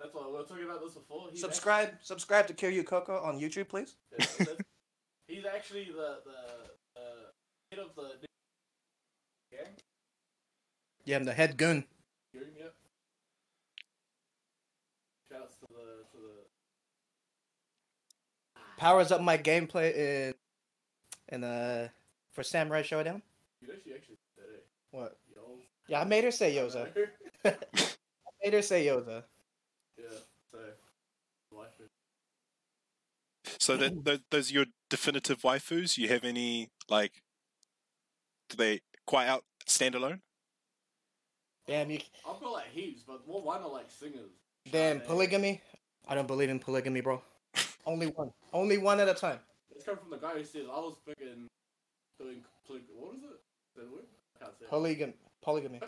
That's why we were talking about this before. Subscribe to Kiryu Coco on YouTube, please. Yeah, he's actually the head of the gang. Yeah, I'm the head goon. Yep. Shouts to the powers up my gameplay in for Samurai Showdown. You actually said it. What? Yo. Yeah, I made her say Yoza. I made her say Yoza. Yeah, so waifu. So those are your definitive waifus? You have any, like, do they quite out standalone? Damn, I've got like heaps, but more one are like singers. Damn, polygamy? I don't believe in polygamy, bro. Only one at a time. It's coming from the guy who says I was fucking doing polygamy. What was it? Is that a word? I can't say. Polygamy. Polygamy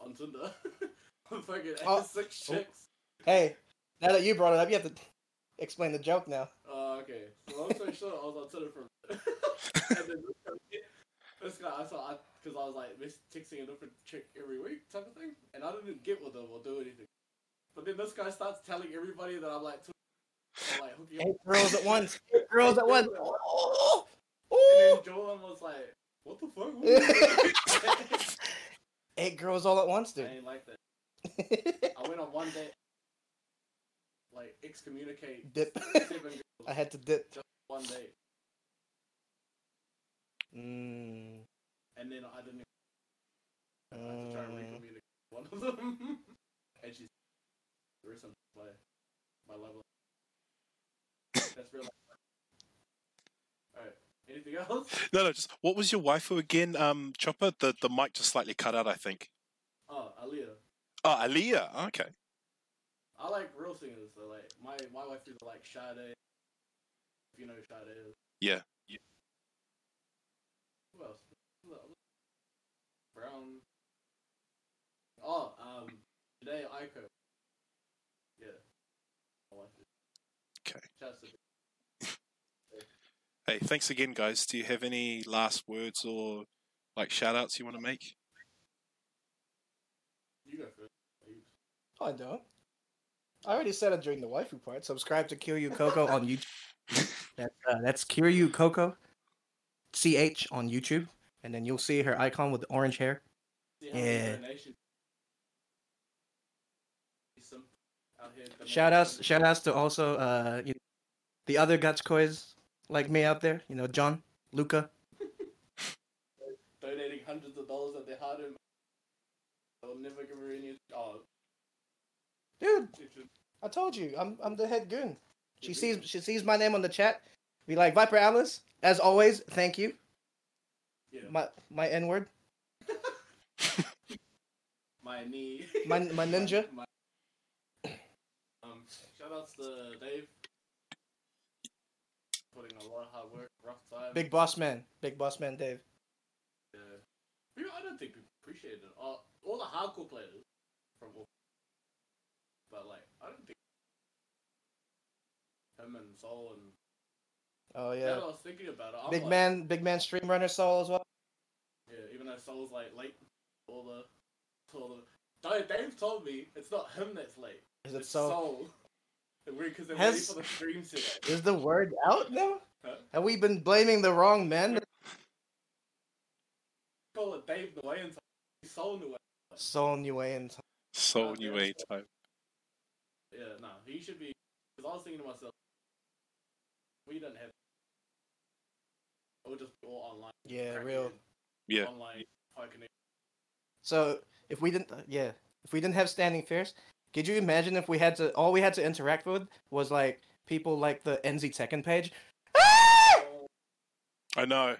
on Tinder. I'm fucking 6 chicks. Hey, now that you brought it up, you have to explain the joke now. Oh, okay. So long story short, I was on Tinder for. And then this guy, I saw. Because I was like texting a different chick every week type of thing. And I didn't get with him or do anything. But then this guy starts telling everybody that I'm like, hooking up. 8 girls at once. Oh! And then John was like, what the fuck? 8 girls all at once, dude. I ain't like that. I went on one date. Like, excommunicate. Dip. 7 girls. I had to dip. Just one date. And then I didn't. I had to try and recommunicate one of them. And she's there is something my level. That's real life. Alright. Anything else? No, just what was your waifu again, Chopper? The mic just slightly cut out, I think. Oh, Aaliyah. Oh, Aaliyah, okay. I like real singers, so like my waifus are like Sade. If you know who Sade is. Yeah. Who else? Brown. Oh, today Aiko. Yeah. I like it. Okay. Hey, thanks again, guys. Do you have any last words or like shout-outs you want to make? You go first. I don't. I already said it during the waifu part. Subscribe to Kiryu Coco on YouTube. That's Kiryu Coco, CH on YouTube. And then you'll see her icon with the orange hair. Yeah. Shout outs to also the other Gachkois like me out there. You know, John, Luca. Donating hundreds of dollars at their hard earned. They'll never give her any. Oh, dude! I told you, I'm the head goon. She sees my name on the chat. Be like Viper Alice. As always, thank you. Yeah. My N word. My knee. My ninja. Shout outs to Dave. Putting a lot of hard work, rough time. Big boss man, Dave. Yeah. I don't think people appreciate it. All the hardcore players from all. But like, I don't think him and Soul and. Oh yeah. I was thinking about it. Big man, Streamrunner Soul as well. Yeah, even though Soul's like late, Dave told me it's not him that's late. Is it Soul? Because they're ready for the stream today. Is the word out now? Huh? Have we been blaming the wrong man? Call it Dave Nguyen time. Soul Nguyen time. Yeah, no, he should be. Because I was thinking to myself, we don't have. We'll just be all online. Yeah, real. Yeah. Online. So if we didn't have standing fairs, could you imagine if we had to? All we had to interact with was like people like the NZ Tekken page. I know.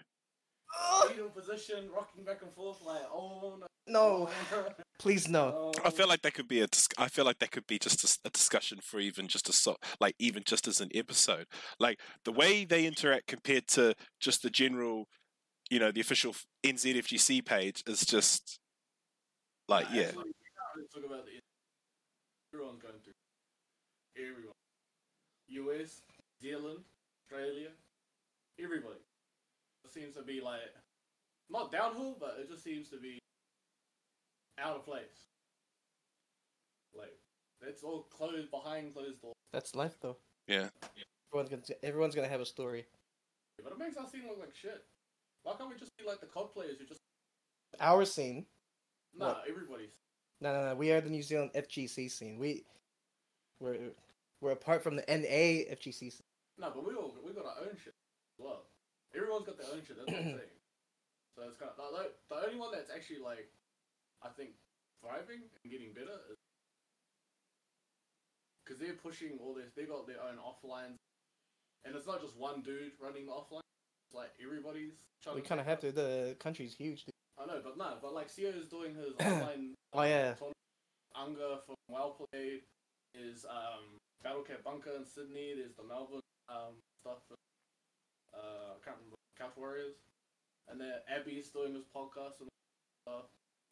Fetal position, rocking back and forth like, oh no. No, please no. I feel like that could be a. I feel like that could be just a discussion for even just a like even just as an episode. Like the way they interact compared to just the general, you know, the official NZFGC page is just like yeah. Actually, we can't really talk about the. Everyone's going through. Everyone. US, Zealand, Australia, everybody. It seems to be like not downhill, but it just seems to be. Out of place. Like, that's all closed behind closed doors. That's life, though. Yeah. Everyone's gonna have a story. Yeah, but it makes our scene look like shit. Why can't we just be like the COD players who just... Our scene? Nah, what? Everybody's. No. We are the New Zealand FGC scene. We're apart from the NA FGC scene. No, but we got our own shit as well. Everyone's got their own shit, that's what I'm saying. So it's kind of... Like, the only one that's actually, like... I think thriving and getting better is because they're pushing all this. They got their own offlines, and it's not just one dude running the offline. It's like everybody's. Trying we kind of have to. The country's huge. Dude. I know, but no, but like Seo is doing his offline. Oh yeah. Anga from Well Played is Battle Cat Bunker in Sydney. There's the Melbourne stuff. I can't remember Cap Warriors, and then Abby's doing his podcast and stuff.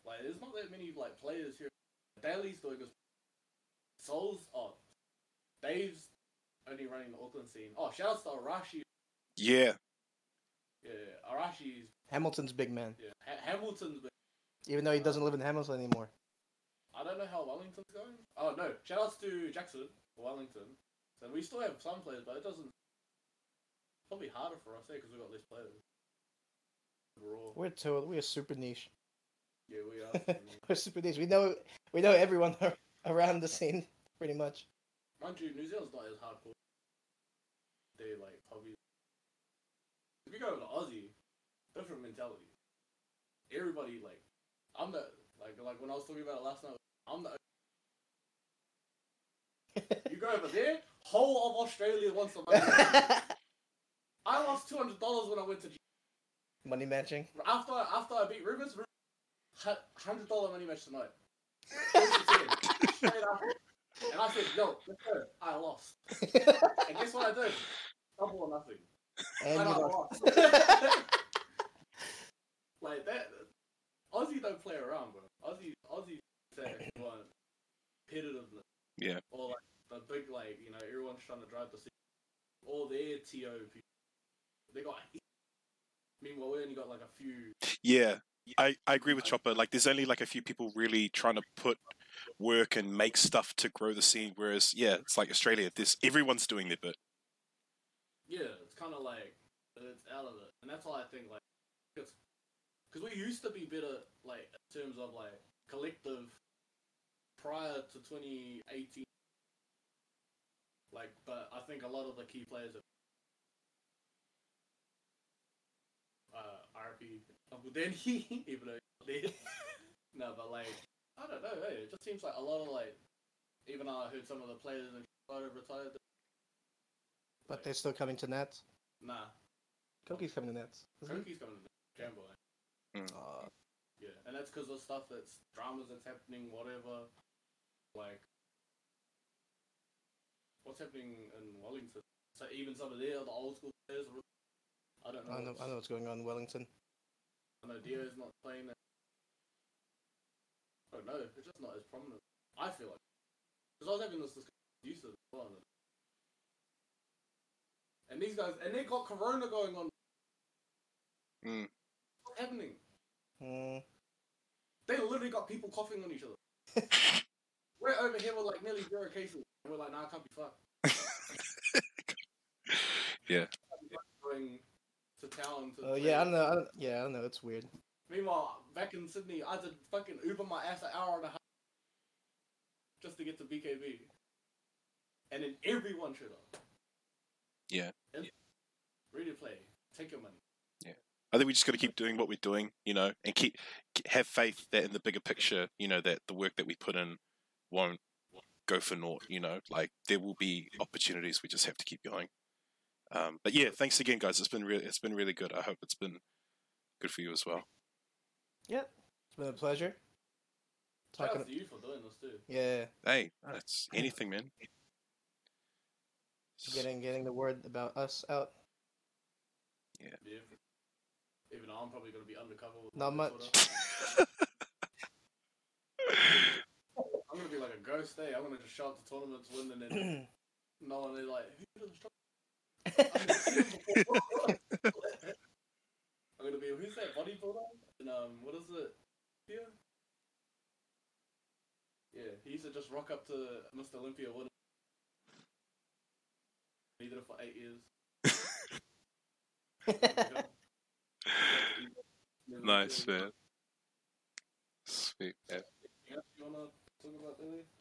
Like, there's not that many, like, players here. Daly's doing his... Soul's odd. Dave's only running the Auckland scene. Oh, shout-outs to Arashi. Yeah. Yeah, Arashi's... Hamilton's big man. Yeah, Hamilton's big man. Even though he doesn't live in Hamilton anymore. I don't know how Wellington's going. Oh, no. Shout-outs to Jackson for Wellington. So we still have some players, but it doesn't... Probably harder for us there, because we've got less players. We're super niche. Yeah, we are. We're super niche. We know everyone around the scene, pretty much. Mind you, New Zealand's not as hardcore. They like hobbies. If you go to Aussie, different mentality. Everybody like, I'm the like when I was talking about it last night. I'm the. You go over there, whole of Australia wants the money. I lost $200 when I went to. Money matching. After I beat Rubens. $100 money match tonight. Straight up. And I said, yo, let's go. I lost. And guess what I did? Double or nothing. And I lost. Like that. Aussie don't play around, bro. Aussie say everyone competitiveness. Yeah. Or like the big like, you know, everyone's trying to drive the scene. All their TO people. They got meanwhile we only got like a few. Yeah. I agree with Chopper. Like, there's only like a few people really trying to put work and make stuff to grow the scene. Whereas, yeah, it's like Australia. This everyone's doing their bit. Yeah, it's kind of like it's out of it, and that's why I think like because we used to be better like in terms of like collective prior to 2018. Like, but I think a lot of the key players have RP. Well, then he, even though he's dead. No, but like, I don't know, hey, it just seems like a lot of like, even though I heard some of the players in Florida retired. But like, they're still coming to Nats? Nah. Koki's coming to Nats. Koki's coming to Jambo. Yeah, and that's because of stuff that's dramas that's happening, whatever. Like, what's happening in Wellington? So even some of the old school players, I don't know. I know what's going on in Wellington. No, Dio's not playing it. I don't know, it's just not as prominent. I feel like. Because I was having this discussion as well. And these guys, and they got Corona going on. Mm. What's happening? Mm. They literally got people coughing on each other. We're over here with like nearly zero cases. And we're like, nah, I can't be fucked. Yeah. To town to yeah, I don't know, it's weird. Meanwhile, back in Sydney, I did fucking Uber my ass an hour and a half just to get to BKB. And then everyone showed up. Yeah. And ready to play. Take your money. Yeah. I think we just got to keep doing what we're doing, you know, and keep have faith that in the bigger picture, you know, that the work that we put in won't go for naught, you know, like there will be opportunities. We just have to keep going. But yeah, thanks again, guys. It's been really good. I hope it's been good for you as well. Yep. It's been a pleasure. Shout out to you for doing this too. Yeah. Hey, that's anything, man. Getting the word about us out. Yeah. Yeah. Even though I'm probably going to be undercover. Not much. I'm going to be like a ghost, eh? I'm going to just show up to tournaments, win, and then no one, they're like, who did the I'm going to be, who's that bodybuilder? And what is it? Here? Yeah, he used to just rock up to Mr. Olympia, win. He did it for 8 years. Nice, man. Sweet, man. You want to talk about that?